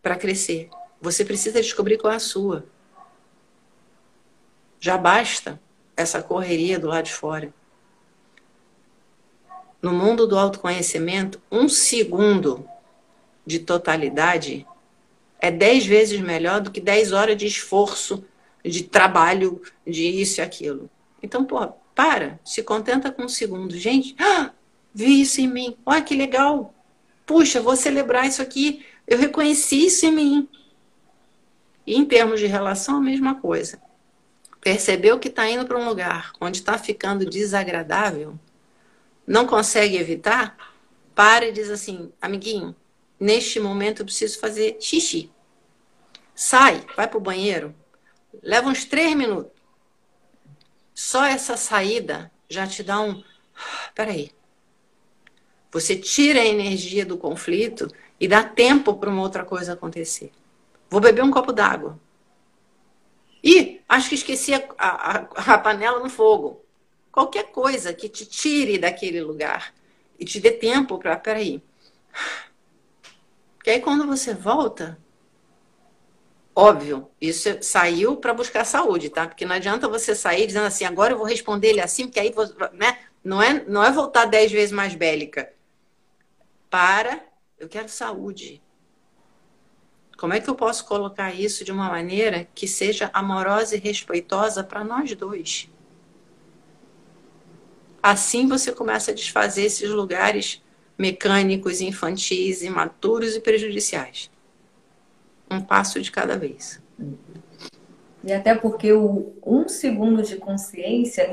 para crescer. Você precisa descobrir qual é a sua. Já basta essa correria do lado de fora. No mundo do autoconhecimento, 1 segundo de totalidade é 10 vezes melhor do que 10 horas de esforço, de trabalho, de isso e aquilo. Então, pô, para. Se contenta com 1 segundo. Gente, vi isso em mim. Olha que legal. Puxa, vou celebrar isso aqui. Eu reconheci isso em mim. E em termos de relação, a mesma coisa. Percebeu que está indo para um lugar onde está ficando desagradável, não consegue evitar, para e diz assim, amiguinho, neste momento eu preciso fazer xixi. Sai, vai para o banheiro, leva uns 3 minutos. Só essa saída já te dá um... Peraí. Você tira a energia do conflito e dá tempo para uma outra coisa acontecer. Vou beber um copo d'água. Ih, acho que esqueci a panela no fogo. Qualquer coisa que te tire daquele lugar e te dê tempo para... Peraí. Porque aí quando você volta... Óbvio, isso saiu para buscar saúde, tá? Porque não adianta você sair dizendo assim, agora eu vou responder ele assim, porque aí você, né? Não é voltar 10 vezes mais bélica. Para, eu quero saúde. Como é que eu posso colocar isso de uma maneira que seja amorosa e respeitosa para nós dois? Assim você começa a desfazer esses lugares mecânicos, infantis, imaturos e prejudiciais. Um passo de cada vez. E até porque o 1 segundo de consciência,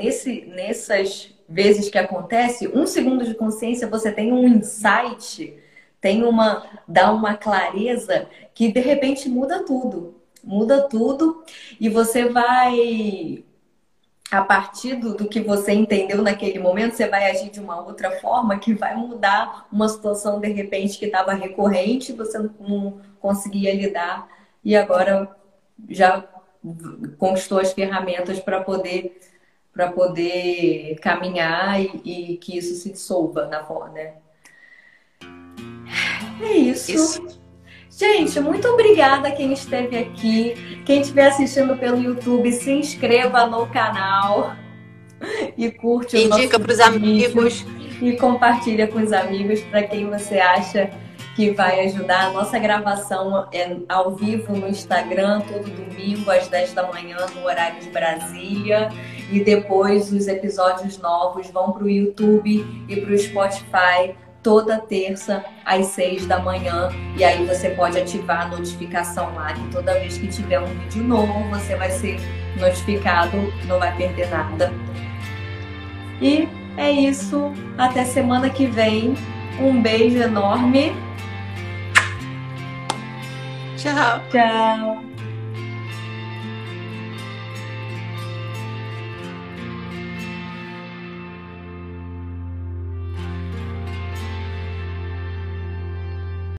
nessas vezes que acontece, 1 segundo de consciência você tem um insight, dá uma clareza que de repente muda tudo. Muda tudo e você vai, a partir do que você entendeu naquele momento, você vai agir de uma outra forma que vai mudar uma situação de repente que estava recorrente, você não conseguia lidar e agora já conquistou as ferramentas para poder caminhar e que isso se dissolva na forma, né? É isso. Gente, muito obrigada a quem esteve aqui. Quem estiver assistindo pelo YouTube, se inscreva no canal e curte o nosso vídeo. Indica para os amigos. E compartilha com os amigos para quem você acha que vai ajudar. A nossa gravação é ao vivo no Instagram, todo domingo, às 10 da manhã, no horário de Brasília. E depois os episódios novos vão para o YouTube e para o Spotify, toda terça, às 6 da manhã. E aí você pode ativar a notificação lá, que toda vez que tiver um vídeo novo, você vai ser notificado, não vai perder nada. E é isso. Até semana que vem. Um beijo enorme. Tchau. Tchau.